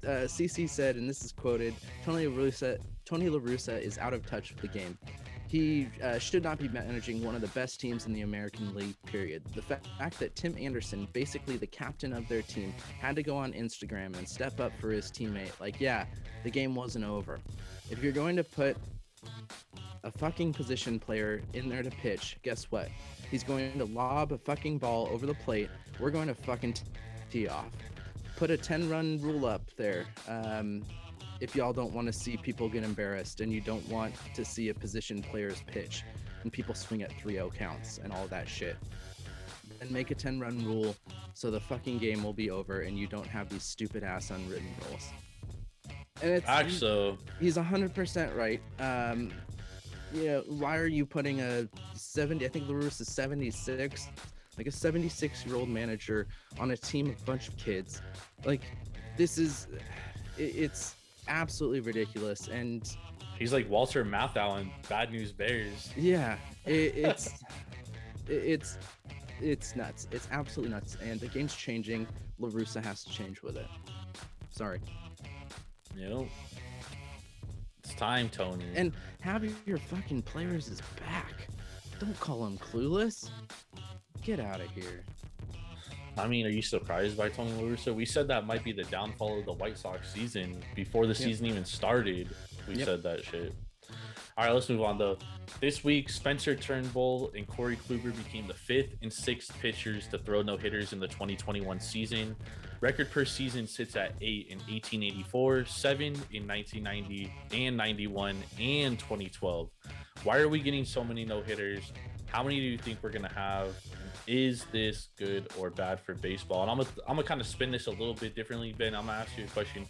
CC said, and this is quoted, Tony La Russa is out of touch with the game. He should not be managing one of the best teams in the American League, period. The fact that Tim Anderson, basically the captain of their team, had to go on Instagram and step up for his teammate. Like, yeah, the game wasn't over. If you're going to put a fucking position player in there to pitch, guess what? He's going to lob a fucking ball over the plate. We're going to fucking tee off. Put a 10-run rule up there. If y'all don't want to see people get embarrassed and you don't want to see a position player's pitch and people swing at 3-0 counts and all that shit, then make a 10-run rule so the fucking game will be over and you don't have these stupid ass unwritten rules. And it's actually, he's 100% right. Why are you putting a 70? I think La Russa is 76, like a 76-year-old manager on a team of a bunch of kids. Like, this is, it's absolutely ridiculous. And he's like Walter Matthau in Bad News Bears. Yeah, it's nuts. It's absolutely nuts. And the game's changing. La Russa has to change with it. Sorry. Nope. It's time, Tony. And have your fucking players is back. Don't call them clueless. Get out of here. I mean, are you surprised by Tony La Russa? We said that might be the downfall of the White Sox season before the season even started. We said that shit. All right, let's move on, though. This week, Spencer Turnbull and Corey Kluber became the 5th and 6th pitchers to throw no-hitters in the 2021 season. Record per season sits at 8 in 1884, 7 in 1990, and 91, and 2012. Why are we getting so many no-hitters? How many do you think we're going to have? Is this good or bad for baseball? And I'm going to kind of spin this a little bit differently, Ben. I'm going to ask you a question.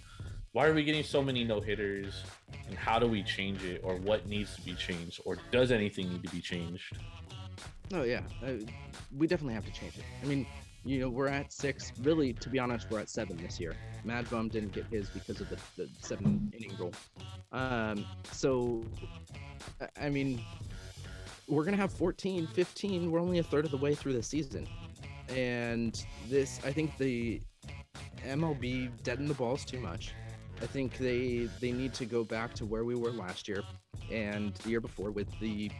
Why are we getting so many no-hitters, and how do we change it, or what needs to be changed, or does anything need to be changed? Oh, yeah. We definitely have to change it. I mean, we're at 6. Really, to be honest, we're at 7 this year. Mad Bum didn't get his because of the 7-inning rule. I mean, we're going to have 14, 15. We're only a third of the way through the season. And this, I think the MLB deadened the balls too much. I think they need to go back to where we were last year and the year before with the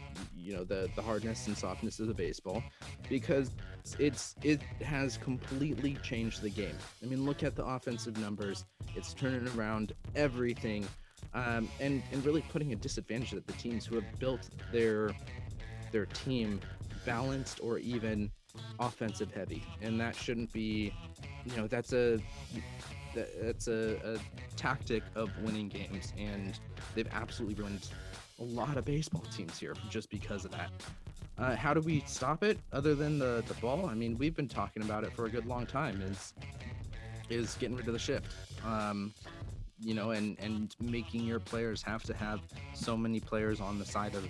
hardness and softness of the baseball, because it has completely changed the game. I mean, look at the offensive numbers. It's turning around everything, and really putting a disadvantage at the teams who have built their team balanced or even offensive heavy, and that shouldn't be. That's a tactic of winning games, and they've absolutely ruined a lot of baseball teams here just because of that. How do we stop it other than the ball? I mean, we've been talking about it for a good long time, is getting rid of the shift, and making your players have to have so many players on the side of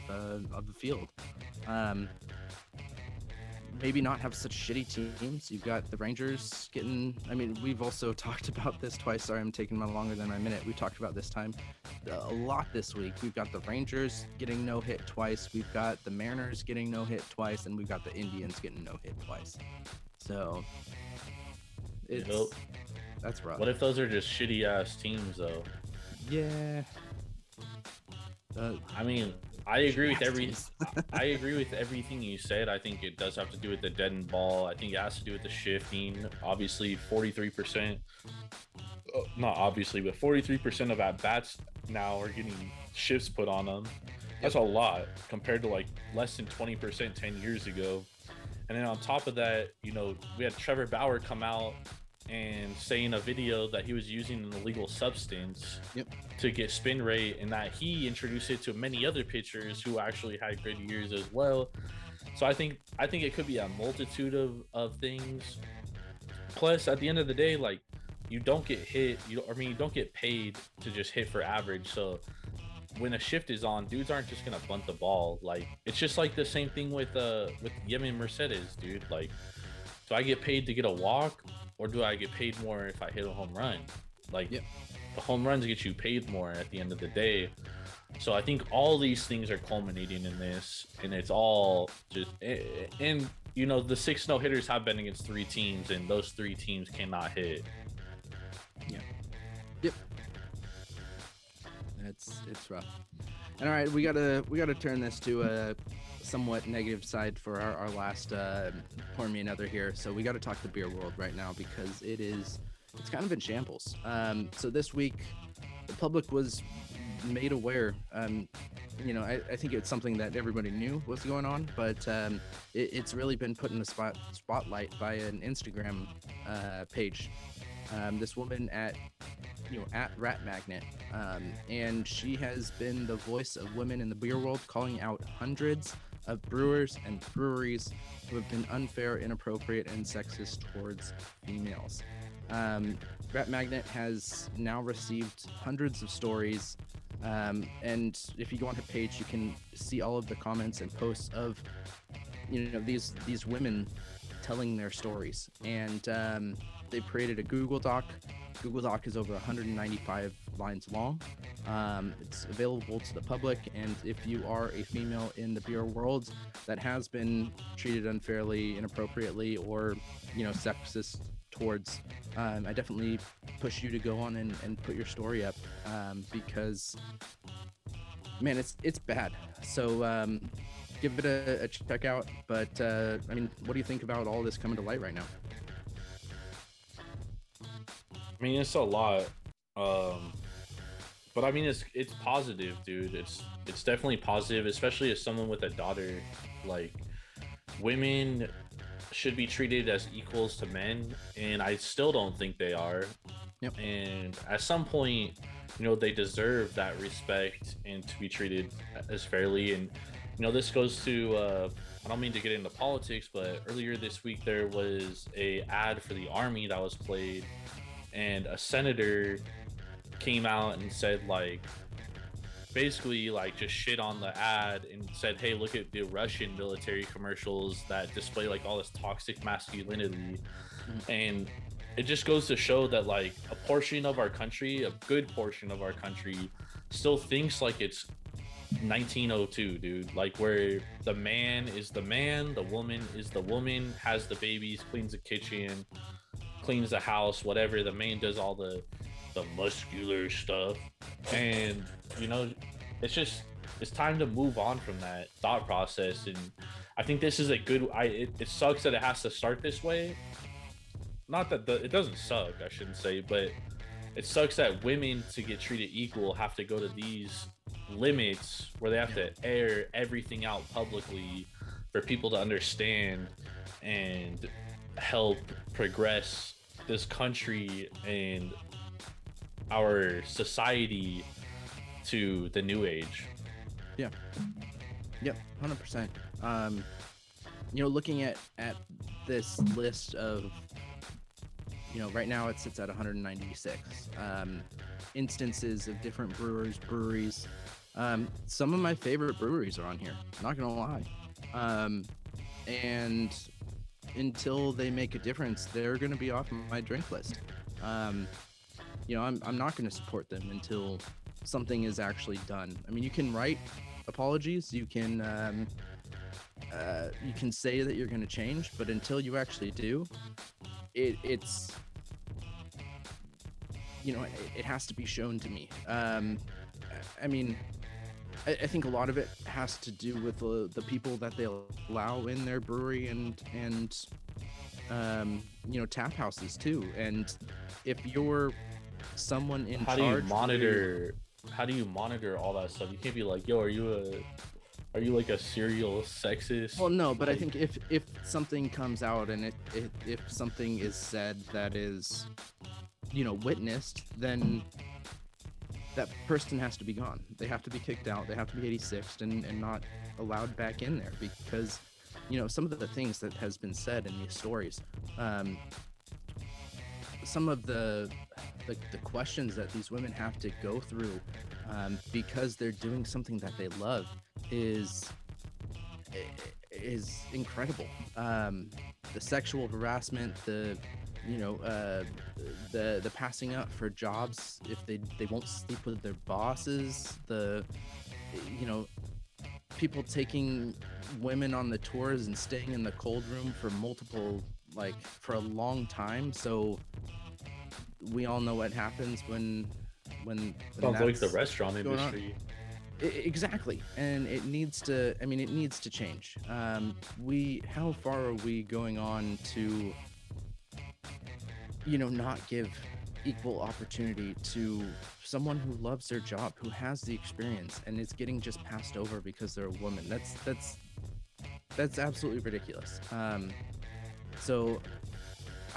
the field. Maybe not have such shitty teams. You've got the Rangers getting, I mean, we've also talked about this twice. Sorry, I'm taking my longer than my minute. We talked about this time a lot this week. We've got the Rangers getting no hit twice. We've got the Mariners getting no hit twice, and we've got the Indians getting no hit twice. So that's rough. What if those are just shitty ass teams though? Yeah. I mean, I agree with everything you said. I think it does have to do with the deadened ball. I think it has to do with the shifting. Obviously, 43% of at bats now are getting shifts put on them. That's a lot compared to like less than 20% 10 years ago. And then on top of that, we had Trevor Bauer come out and saying a video that he was using an illegal substance to get spin rate, and that he introduced it to many other pitchers who actually had good years as well. So I think it could be a multitude of things. Plus, at the end of the day, like, you don't get hit. You don't get paid to just hit for average. So when a shift is on, dudes aren't just gonna bunt the ball. Like, it's just like the same thing with Yemin Mercedes, dude. Like, do I get paid to get a walk, or do I get paid more if I hit a home run? Like, the home runs get you paid more at the end of the day. So I think all these things are culminating in this, and it's all just and you know, the 6 no hitters have been against 3 teams, and those 3 teams cannot hit. Yep. It's rough. And all right, we gotta turn this to a somewhat negative side for our last pour me another here. So we gotta talk the beer world right now, because it's kind of in shambles. So this week the public was made aware. I think it's something that everybody knew was going on, but it's really been put in the spotlight by an Instagram page. This woman at Rat Magnet, and she has been the voice of women in the beer world, calling out hundreds of brewers and breweries who have been unfair, inappropriate, and sexist towards females. Rat Magnet has now received hundreds of stories, and if you go on her page, you can see all of the comments and posts of these women telling their stories, and they've created a Google Doc. Google Doc is over 195 lines long. It's available to the public, and if you are a female in the beer world that has been treated unfairly, inappropriately, or sexist towards, I definitely push you to go on and put your story up, because, man, it's bad. So give it a check out. But I mean, what do you think about all this coming to light right now? I mean, it's a lot, but I mean, it's positive, dude. It's definitely positive, especially as someone with a daughter. Like, women should be treated as equals to men, and I still don't think they are. Yep. And at some point, they deserve that respect and to be treated as fairly. And this goes to I don't mean to get into politics, but earlier this week there was a ad for the Army that was played, and a senator came out and said, like, basically, like, just shit on the ad and said, hey, look at the Russian military commercials that display, like, all this toxic masculinity. And it just goes to show that, like, a portion of our country, a good portion of our country, still thinks like it's 1902, dude. Like, where the man is the man, the woman is the woman, has the babies, cleans the kitchen, cleans the house, whatever. The man does all the muscular stuff, and it's time to move on from that thought process. And I think this is a good— it sucks that it has to start this way. Not that it doesn't suck, I shouldn't say, but it sucks that women, to get treated equal, have to go to these limits where they have to air everything out publicly for people to understand and help progress this country and our society to the new age. 100%. Looking at this list of, right now it sits at 196 instances of different breweries. Some of my favorite breweries are on here, not gonna lie. And until they make a difference, they're going to be off my drink list. I'm not going to support them until something is actually done. I mean, you can write apologies, you can say that you're going to change, but until you actually do, it has to be shown to me. I mean, I think a lot of it has to do with the people that they allow in their brewery and tap houses too. And if you're someone in charge, how do you monitor all that stuff? You can't be like, yo, Are you like a serial sexist? Well, no, but I think if something comes out and if something is said that is, you know, witnessed, then that person has to be gone. They have to be kicked out. They have to be 86th and not allowed back in there, because, you know, some of the things that has been said in these stories, some of the questions that these women have to go through because they're doing something that they love is incredible. The sexual harassment, the passing up for jobs if they won't sleep with their bosses, people taking women on the tours and staying in the cold room for a long time. So we all know what happens when sounds like the restaurant industry. Exactly. And it needs to change. How far are we going on to, you know, not give equal opportunity to someone who loves their job, who has the experience, and it's getting just passed over because they're a woman? That's absolutely ridiculous. So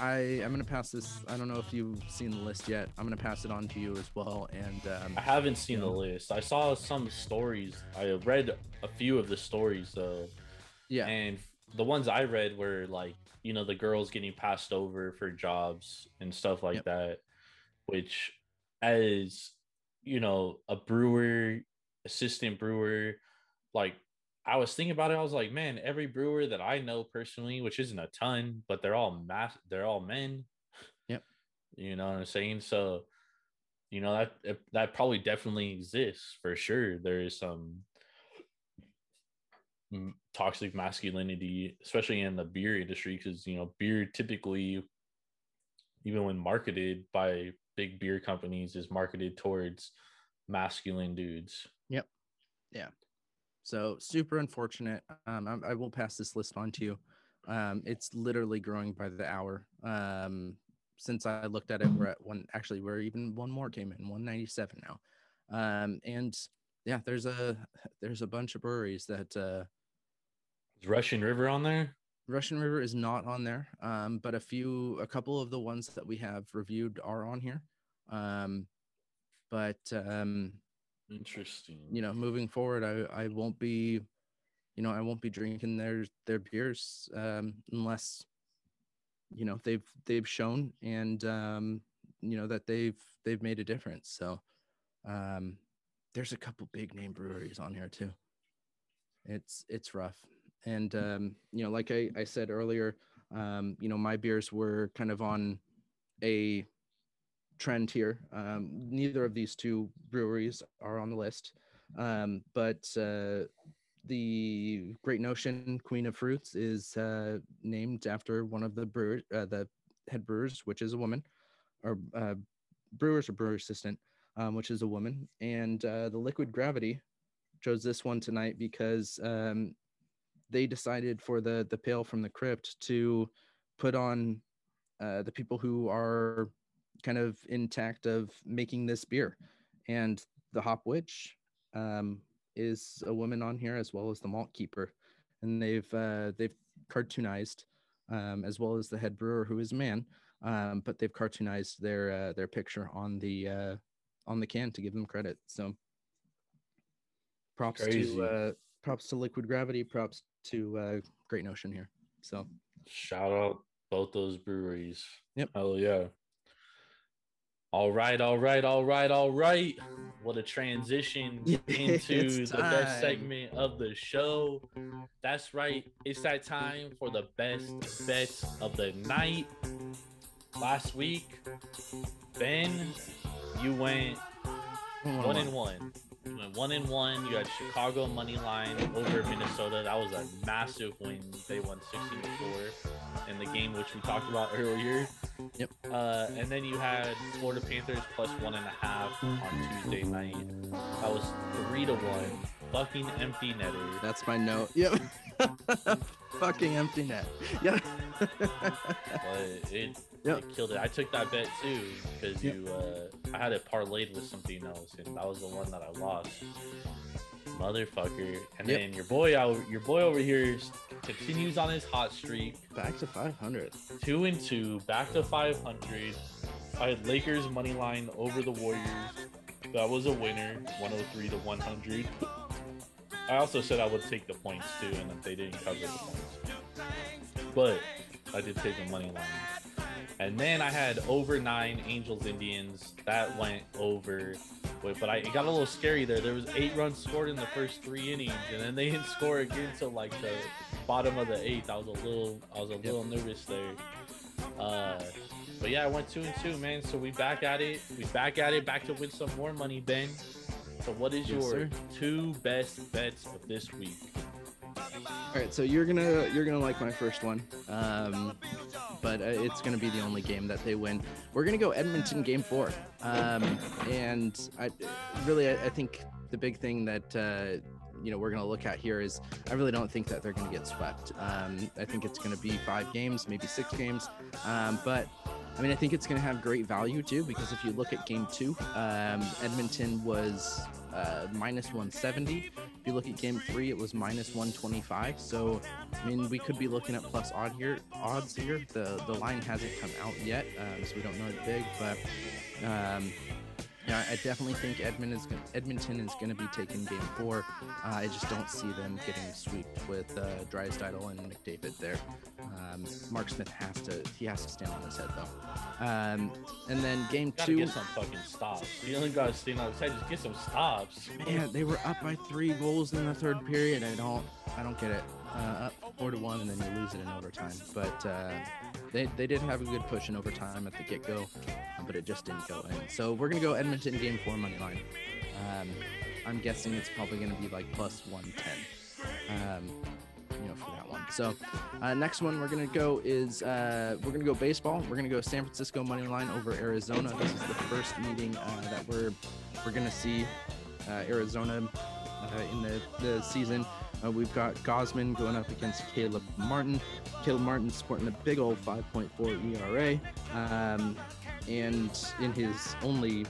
I'm going to pass this. I don't know if you've seen the list yet. I'm going to pass it on to you as well. And I haven't seen the list. I saw some stories. I read a few of the stories, though. Yeah. And the ones I read were the girls getting passed over for jobs and stuff like that, which, as, you know, a brewer, assistant brewer, I was thinking about it. I was like, man, every brewer that I know personally, which isn't a ton, but they're all men. Yep. You know what I'm saying? So, you know, that probably definitely exists for sure. There is some toxic masculinity, especially in the beer industry, because, you know, beer typically, even when marketed by big beer companies, is marketed towards masculine dudes. Yep. Yeah. So super unfortunate. I will pass this list on to you. It's literally growing by the hour. Since I looked at it, we're at one. Actually, we're even one more came in, 197 now. And yeah, there's a bunch of breweries that. Is Russian River on there? Russian River is not on there. But a couple of the ones that we have reviewed are on here. Interesting. You know, moving forward, I won't be drinking their beers unless, you know, they've shown and you know that they've made a difference. So there's a couple big name breweries on here too. It's rough. And you know, like I said earlier, you know, my beers were kind of on a trend here. Neither of these two breweries are on the list, but the Great Notion Queen of Fruits is named after one of the brewers, the head brewers, which is a woman, or brewer assistant, which is a woman. And the Liquid Gravity chose this one tonight because they decided for the Pale from the Crypt to put on the people who are kind of intact of making this beer, and the Hop Witch is a woman on here, as well as the Malt Keeper, and they've cartoonized, as well as the head brewer, who is a man, but they've cartoonized their picture on the can to give them credit. So props to Liquid Gravity, props to Great Notion here. So shout out both those breweries. Yep. Hell yeah. All right. What a transition into the best segment of the show. That's right. It's that time for the best bets of the night. Last week, Ben, you went 1-1. You went 1-1. You had Chicago money line over Minnesota. That was a massive win. They won 16-4 in the game, which we talked about earlier. Yep. And then you had Florida Panthers plus 1.5 on Tuesday night. That was 3-1. Fucking empty netter. That's my note. Yep. Fucking empty net. Yep. But it killed it. I took that bet too, because I had it parlayed with something else, and that was the one that I lost. motherfucker. And then your boy over here continues on his hot streak. Back to 500. 2-2, back to 500. I had Lakers money line over the Warriors. That was a winner, 103-100. I also said I would take the points too, and if they didn't cover the points. But I did take the money line. And then I had over 9 Angels Indians. That went over. But it got a little scary there. There was 8 runs scored in the first 3 innings, and then they didn't score again till like the bottom of the 8th. I was a little nervous there. But yeah, I went 2-2, man. So we back at it. Back to win some more money, Ben. So what is your 2 best bets of this week? All right, so you're gonna like my first one, but it's gonna be the only game that they win. We're gonna go Edmonton Game 4, and I think the big thing that we're gonna look at here is I really don't think that they're gonna get swept. I think it's gonna be 5 games, maybe 6 games, but. I mean, I think it's going to have great value, too, because if you look at Game 2, Edmonton was minus 170. If you look at Game 3, it was minus 125. So, I mean, we could be looking at plus odds here. The line hasn't come out yet, so we don't know it big. But, I definitely think Edmonton is going to be taking Game 4. I just don't see them getting sweeped with Drysdale and McDavid there. Mark Smith has to stand on his head though. And then game 2, get some fucking stops. You only gotta stand on his head, just get some stops. Man, they were up by 3 goals in the 3rd period. I don't get it. Up 4-1, and then you lose it in overtime. But they did have a good push in overtime at the get-go, but it just didn't go in. So we're gonna go Edmonton Game 4 money line. I'm guessing it's probably gonna be like plus 110. For that one. So next one we're gonna go is baseball. We're gonna go San Francisco money line over Arizona. This is the first meeting that we're gonna see Arizona in the season. We've got Gosman going up against Caleb Martin. Caleb Martin sporting a big old 5.4 ERA, and in his only,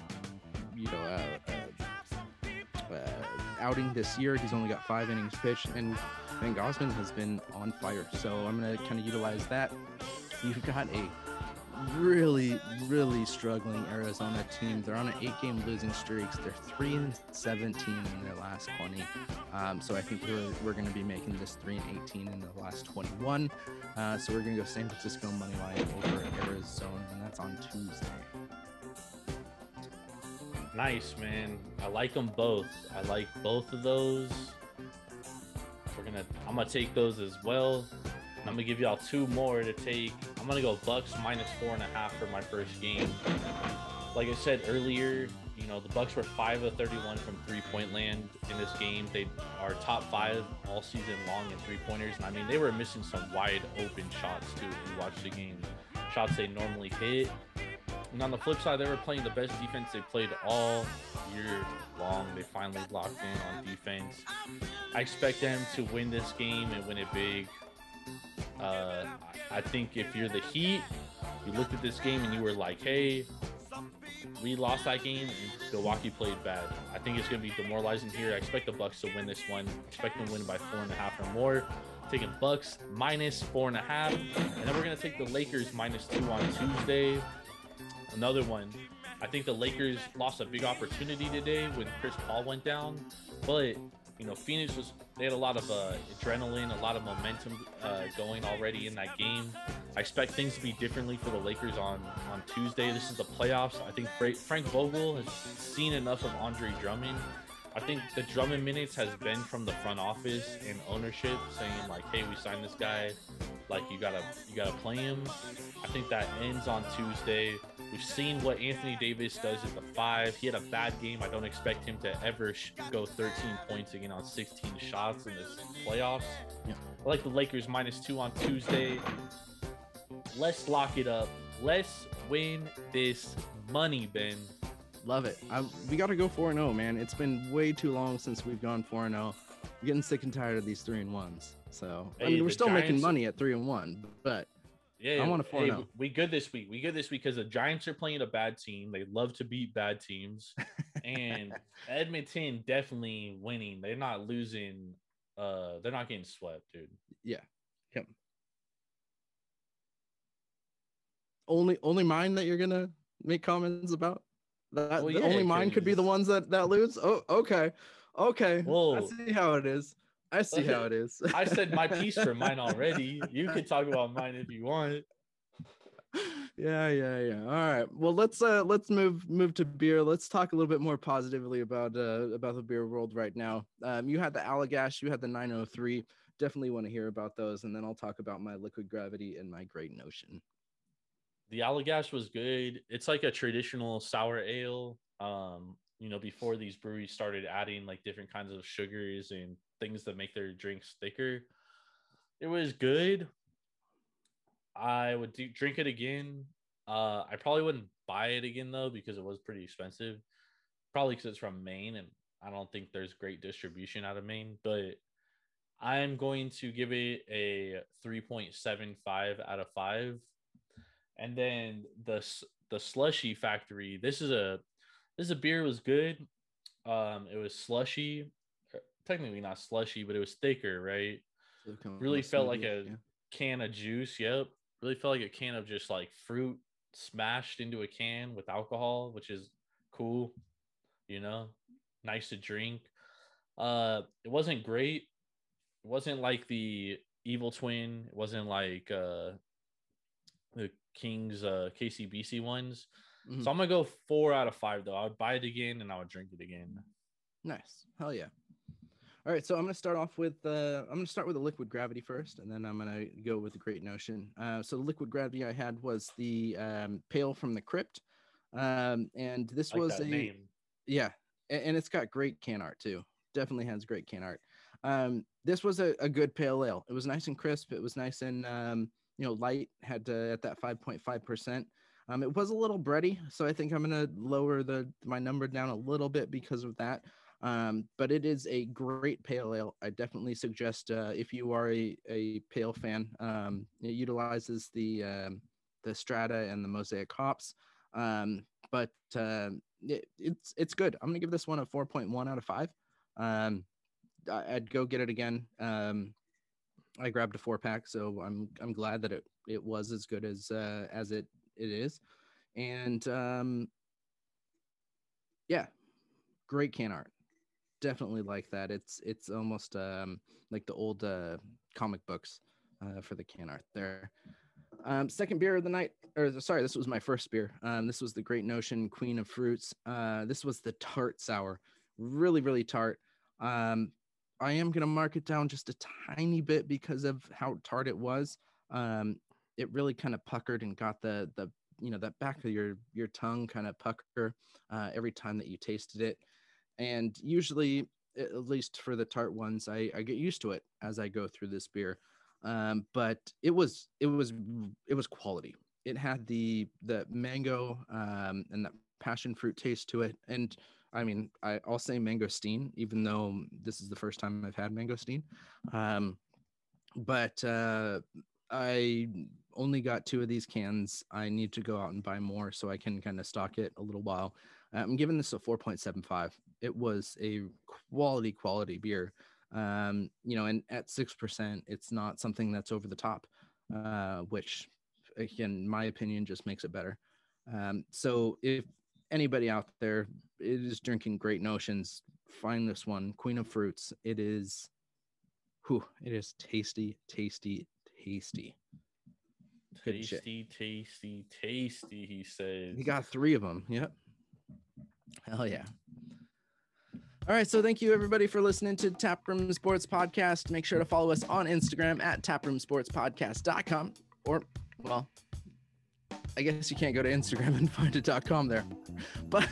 outing this year, he's only got 5 innings pitched, and Gosman has been on fire. So I'm going to kind of utilize that. You've got a really, really struggling Arizona team. They're on an 8-game losing streak. They're 3-17 in their last 20. So I think we're going to be making this 3-18 in the last 21. So we're going to go San Francisco money line over Arizona, and that's on Tuesday. Nice, man. I like them both. I like both of those. I'm gonna take those as well. And I'm gonna give y'all 2 more to take. I'm gonna go Bucks minus 4.5 for my first game. Like I said earlier, the Bucks were 5 of 31 from 3-point land in this game. They are top 5 all season long in 3-pointers, and I mean they were missing some wide open shots too. If you watch the game, shots they normally hit. And on the flip side, they were playing the best defense they played all year long. They finally locked in on defense. I expect them to win this game and win it big. I think if you're the Heat, you looked at this game and you were like, hey, we lost that game and Milwaukee played bad. I think it's going to be demoralizing here. I expect the Bucks to win this one. I expect them to win by 4.5 or more. Taking Bucks minus 4.5. And then we're going to take the Lakers minus 2 on Tuesday. Another one. I think the Lakers lost a big opportunity today when Chris Paul went down, but Phoenix they had a lot of adrenaline, a lot of momentum going already in that game. I expect things to be differently for the Lakers on Tuesday. This is the playoffs. I think Frank Vogel has seen enough of Andre Drummond. I think the Drummond minutes has been from the front office and ownership saying like, hey, we signed this guy. Like you gotta play him. I think that ends on Tuesday. We've seen what Anthony Davis does at the 5. He had a bad game. I don't expect him to ever go 13 points again on 16 shots in this playoffs. Yeah. I like the Lakers minus 2 on Tuesday. Let's lock it up. Let's win this money, Ben. Love it. We got to go 4-0, man. It's been way too long since we've gone 4-0. I'm getting sick and tired of these 3-1s. So hey, I mean, we're still making money at 3-1, but yeah, I want to 4-0. We good this week. Because the Giants are playing a bad team. They love to beat bad teams. And Edmonton definitely winning. They're not losing. They're not getting swept, dude. Yeah. Yep. Only mine that you're going to make comments about? That well, yeah, only mine could be the ones that lose? Oh, okay. Okay. Whoa. I see how it is. I see how it is. I said my piece for mine already. You can talk about mine if you want. Yeah. All right. Well, let's move to beer. Let's talk a little bit more positively about the beer world right now. You had the Allagash, you had the 903. Definitely want to hear about those, and then I'll talk about my Liquid Gravity and my Great Notion. The Allagash was good. It's like a traditional sour ale. Before these breweries started adding like different kinds of sugars and things that make their drinks thicker. It was good. I would drink it again. I probably wouldn't buy it again, though, because it was pretty expensive. Probably because it's from Maine, and I don't think there's great distribution out of Maine. But I'm going to give it a 3.75 out of 5. And then the Slushy Factory. This beer was good. It was slushy. Technically not slushy, but it was thicker, right? Really felt like a can of juice. Yep. Really felt like a can of just like fruit smashed into a can with alcohol, which is cool, nice to drink. It wasn't great. It wasn't like the Evil Twin. It wasn't like the King's KCBC ones. Mm-hmm. So I'm gonna go 4 out of 5 though. I would buy it again and I would drink it again. Nice. Hell yeah. All right, so I'm going to start off with the Liquid Gravity first, and then I'm going to go with the Great Notion. So the Liquid Gravity I had was the Pale from the Crypt, and this like was that name. Yeah, and it's got great can art too. Definitely has great can art. This was a good pale ale. It was nice and crisp. It was nice and light. Had at that 5.5%. It was a little bready, so I think I'm going to lower my number down a little bit because of that. But it is a great pale ale. I definitely suggest if you are a pale fan, it utilizes the Strata and the Mosaic hops. It's good. I'm gonna give this one a 4.1 out of 5. I'd go get it again. I grabbed a 4-pack, so I'm glad that it was as good as it is, and yeah, great can art. Definitely like that. It's almost like the old comic books for the can art there. Second beer of the night, this was my first beer. This was the Great Notion Queen of Fruits. This was the tart sour, really, really tart. I am going to mark it down just a tiny bit because of how tart it was. It really kind of puckered and got the that back of your tongue kind of pucker every time that you tasted it. And usually, at least for the tart ones, I get used to it as I go through this beer. But it was quality. It had the mango and that passion fruit taste to it. And I mean, I'll say mangosteen, even though this is the first time I've had mangosteen. But I only got 2 of these cans. I need to go out and buy more so I can kind of stock it a little while. I'm giving this a 4.75. It was a quality beer. And at 6%, it's not something that's over the top, which again, in my opinion, just makes it better. So if anybody out there is drinking Great Notions, find this one, Queen of Fruits. It is tasty. Good tasty, he says. He got 3 of them. Yep. Hell yeah. All right, so thank you everybody for listening to Tap Room Sports Podcast. Make sure to follow us on Instagram at taproomsportspodcast.com, or, well, I guess you can't go to Instagram and find a .com there, but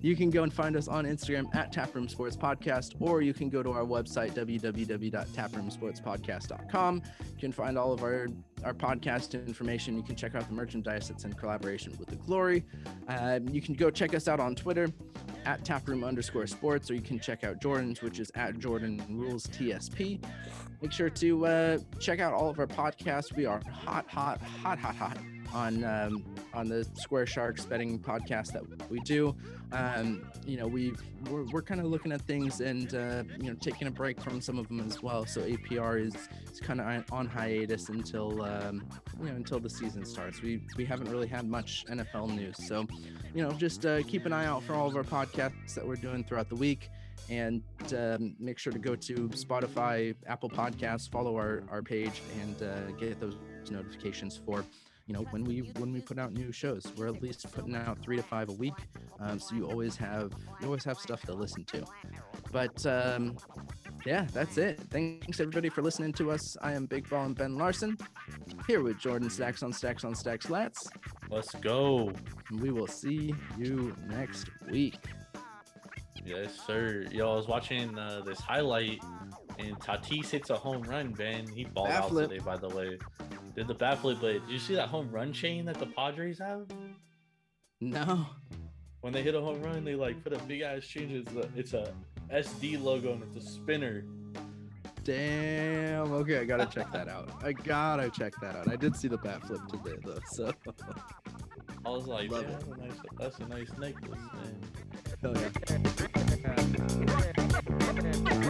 you can go and find us on Instagram at Taproom Sports Podcast, or you can go to our website, www.taproomsportspodcast.com. You can find all of our podcast information. You can check out the merchandise that's in collaboration with The Glory. You can go check us out on Twitter at taproom_sports, or you can check out Jordan's, which is at JordanRulesTSP. Make sure to check out all of our podcasts. We are hot. on the Square Sharks betting podcast that we do. We're kind of looking at things and taking a break from some of them as well. So APR is kind of on hiatus until the season starts. We haven't really had much NFL news, so just keep an eye out for all of our podcasts that we're doing throughout the week. And make sure to go to Spotify, Apple Podcasts, follow our page, and get those notifications for when we put out new shows. We're at least putting out 3 to 5 a week, so you always have stuff to listen to. But yeah, that's it. Thanks everybody for listening to us. I am Big Ball and Ben Larson, here with Jordan Stacks on Stacks on Stacks Lats. Let's go. And we will see you next week. Yes, sir. Yo, I was watching this highlight, and Tatis hits a home run, Ben. He balled out today, by the way. Did the bat flip, but did you see that home run chain that the Padres have? No. When they hit a home run, they, put a big-ass chain. It's a SD logo, and it's a spinner. Damn. Okay, I got to check that out. I did see the bat flip today, though, so... I was like, yeah, that's a nice necklace, man. Hell yeah.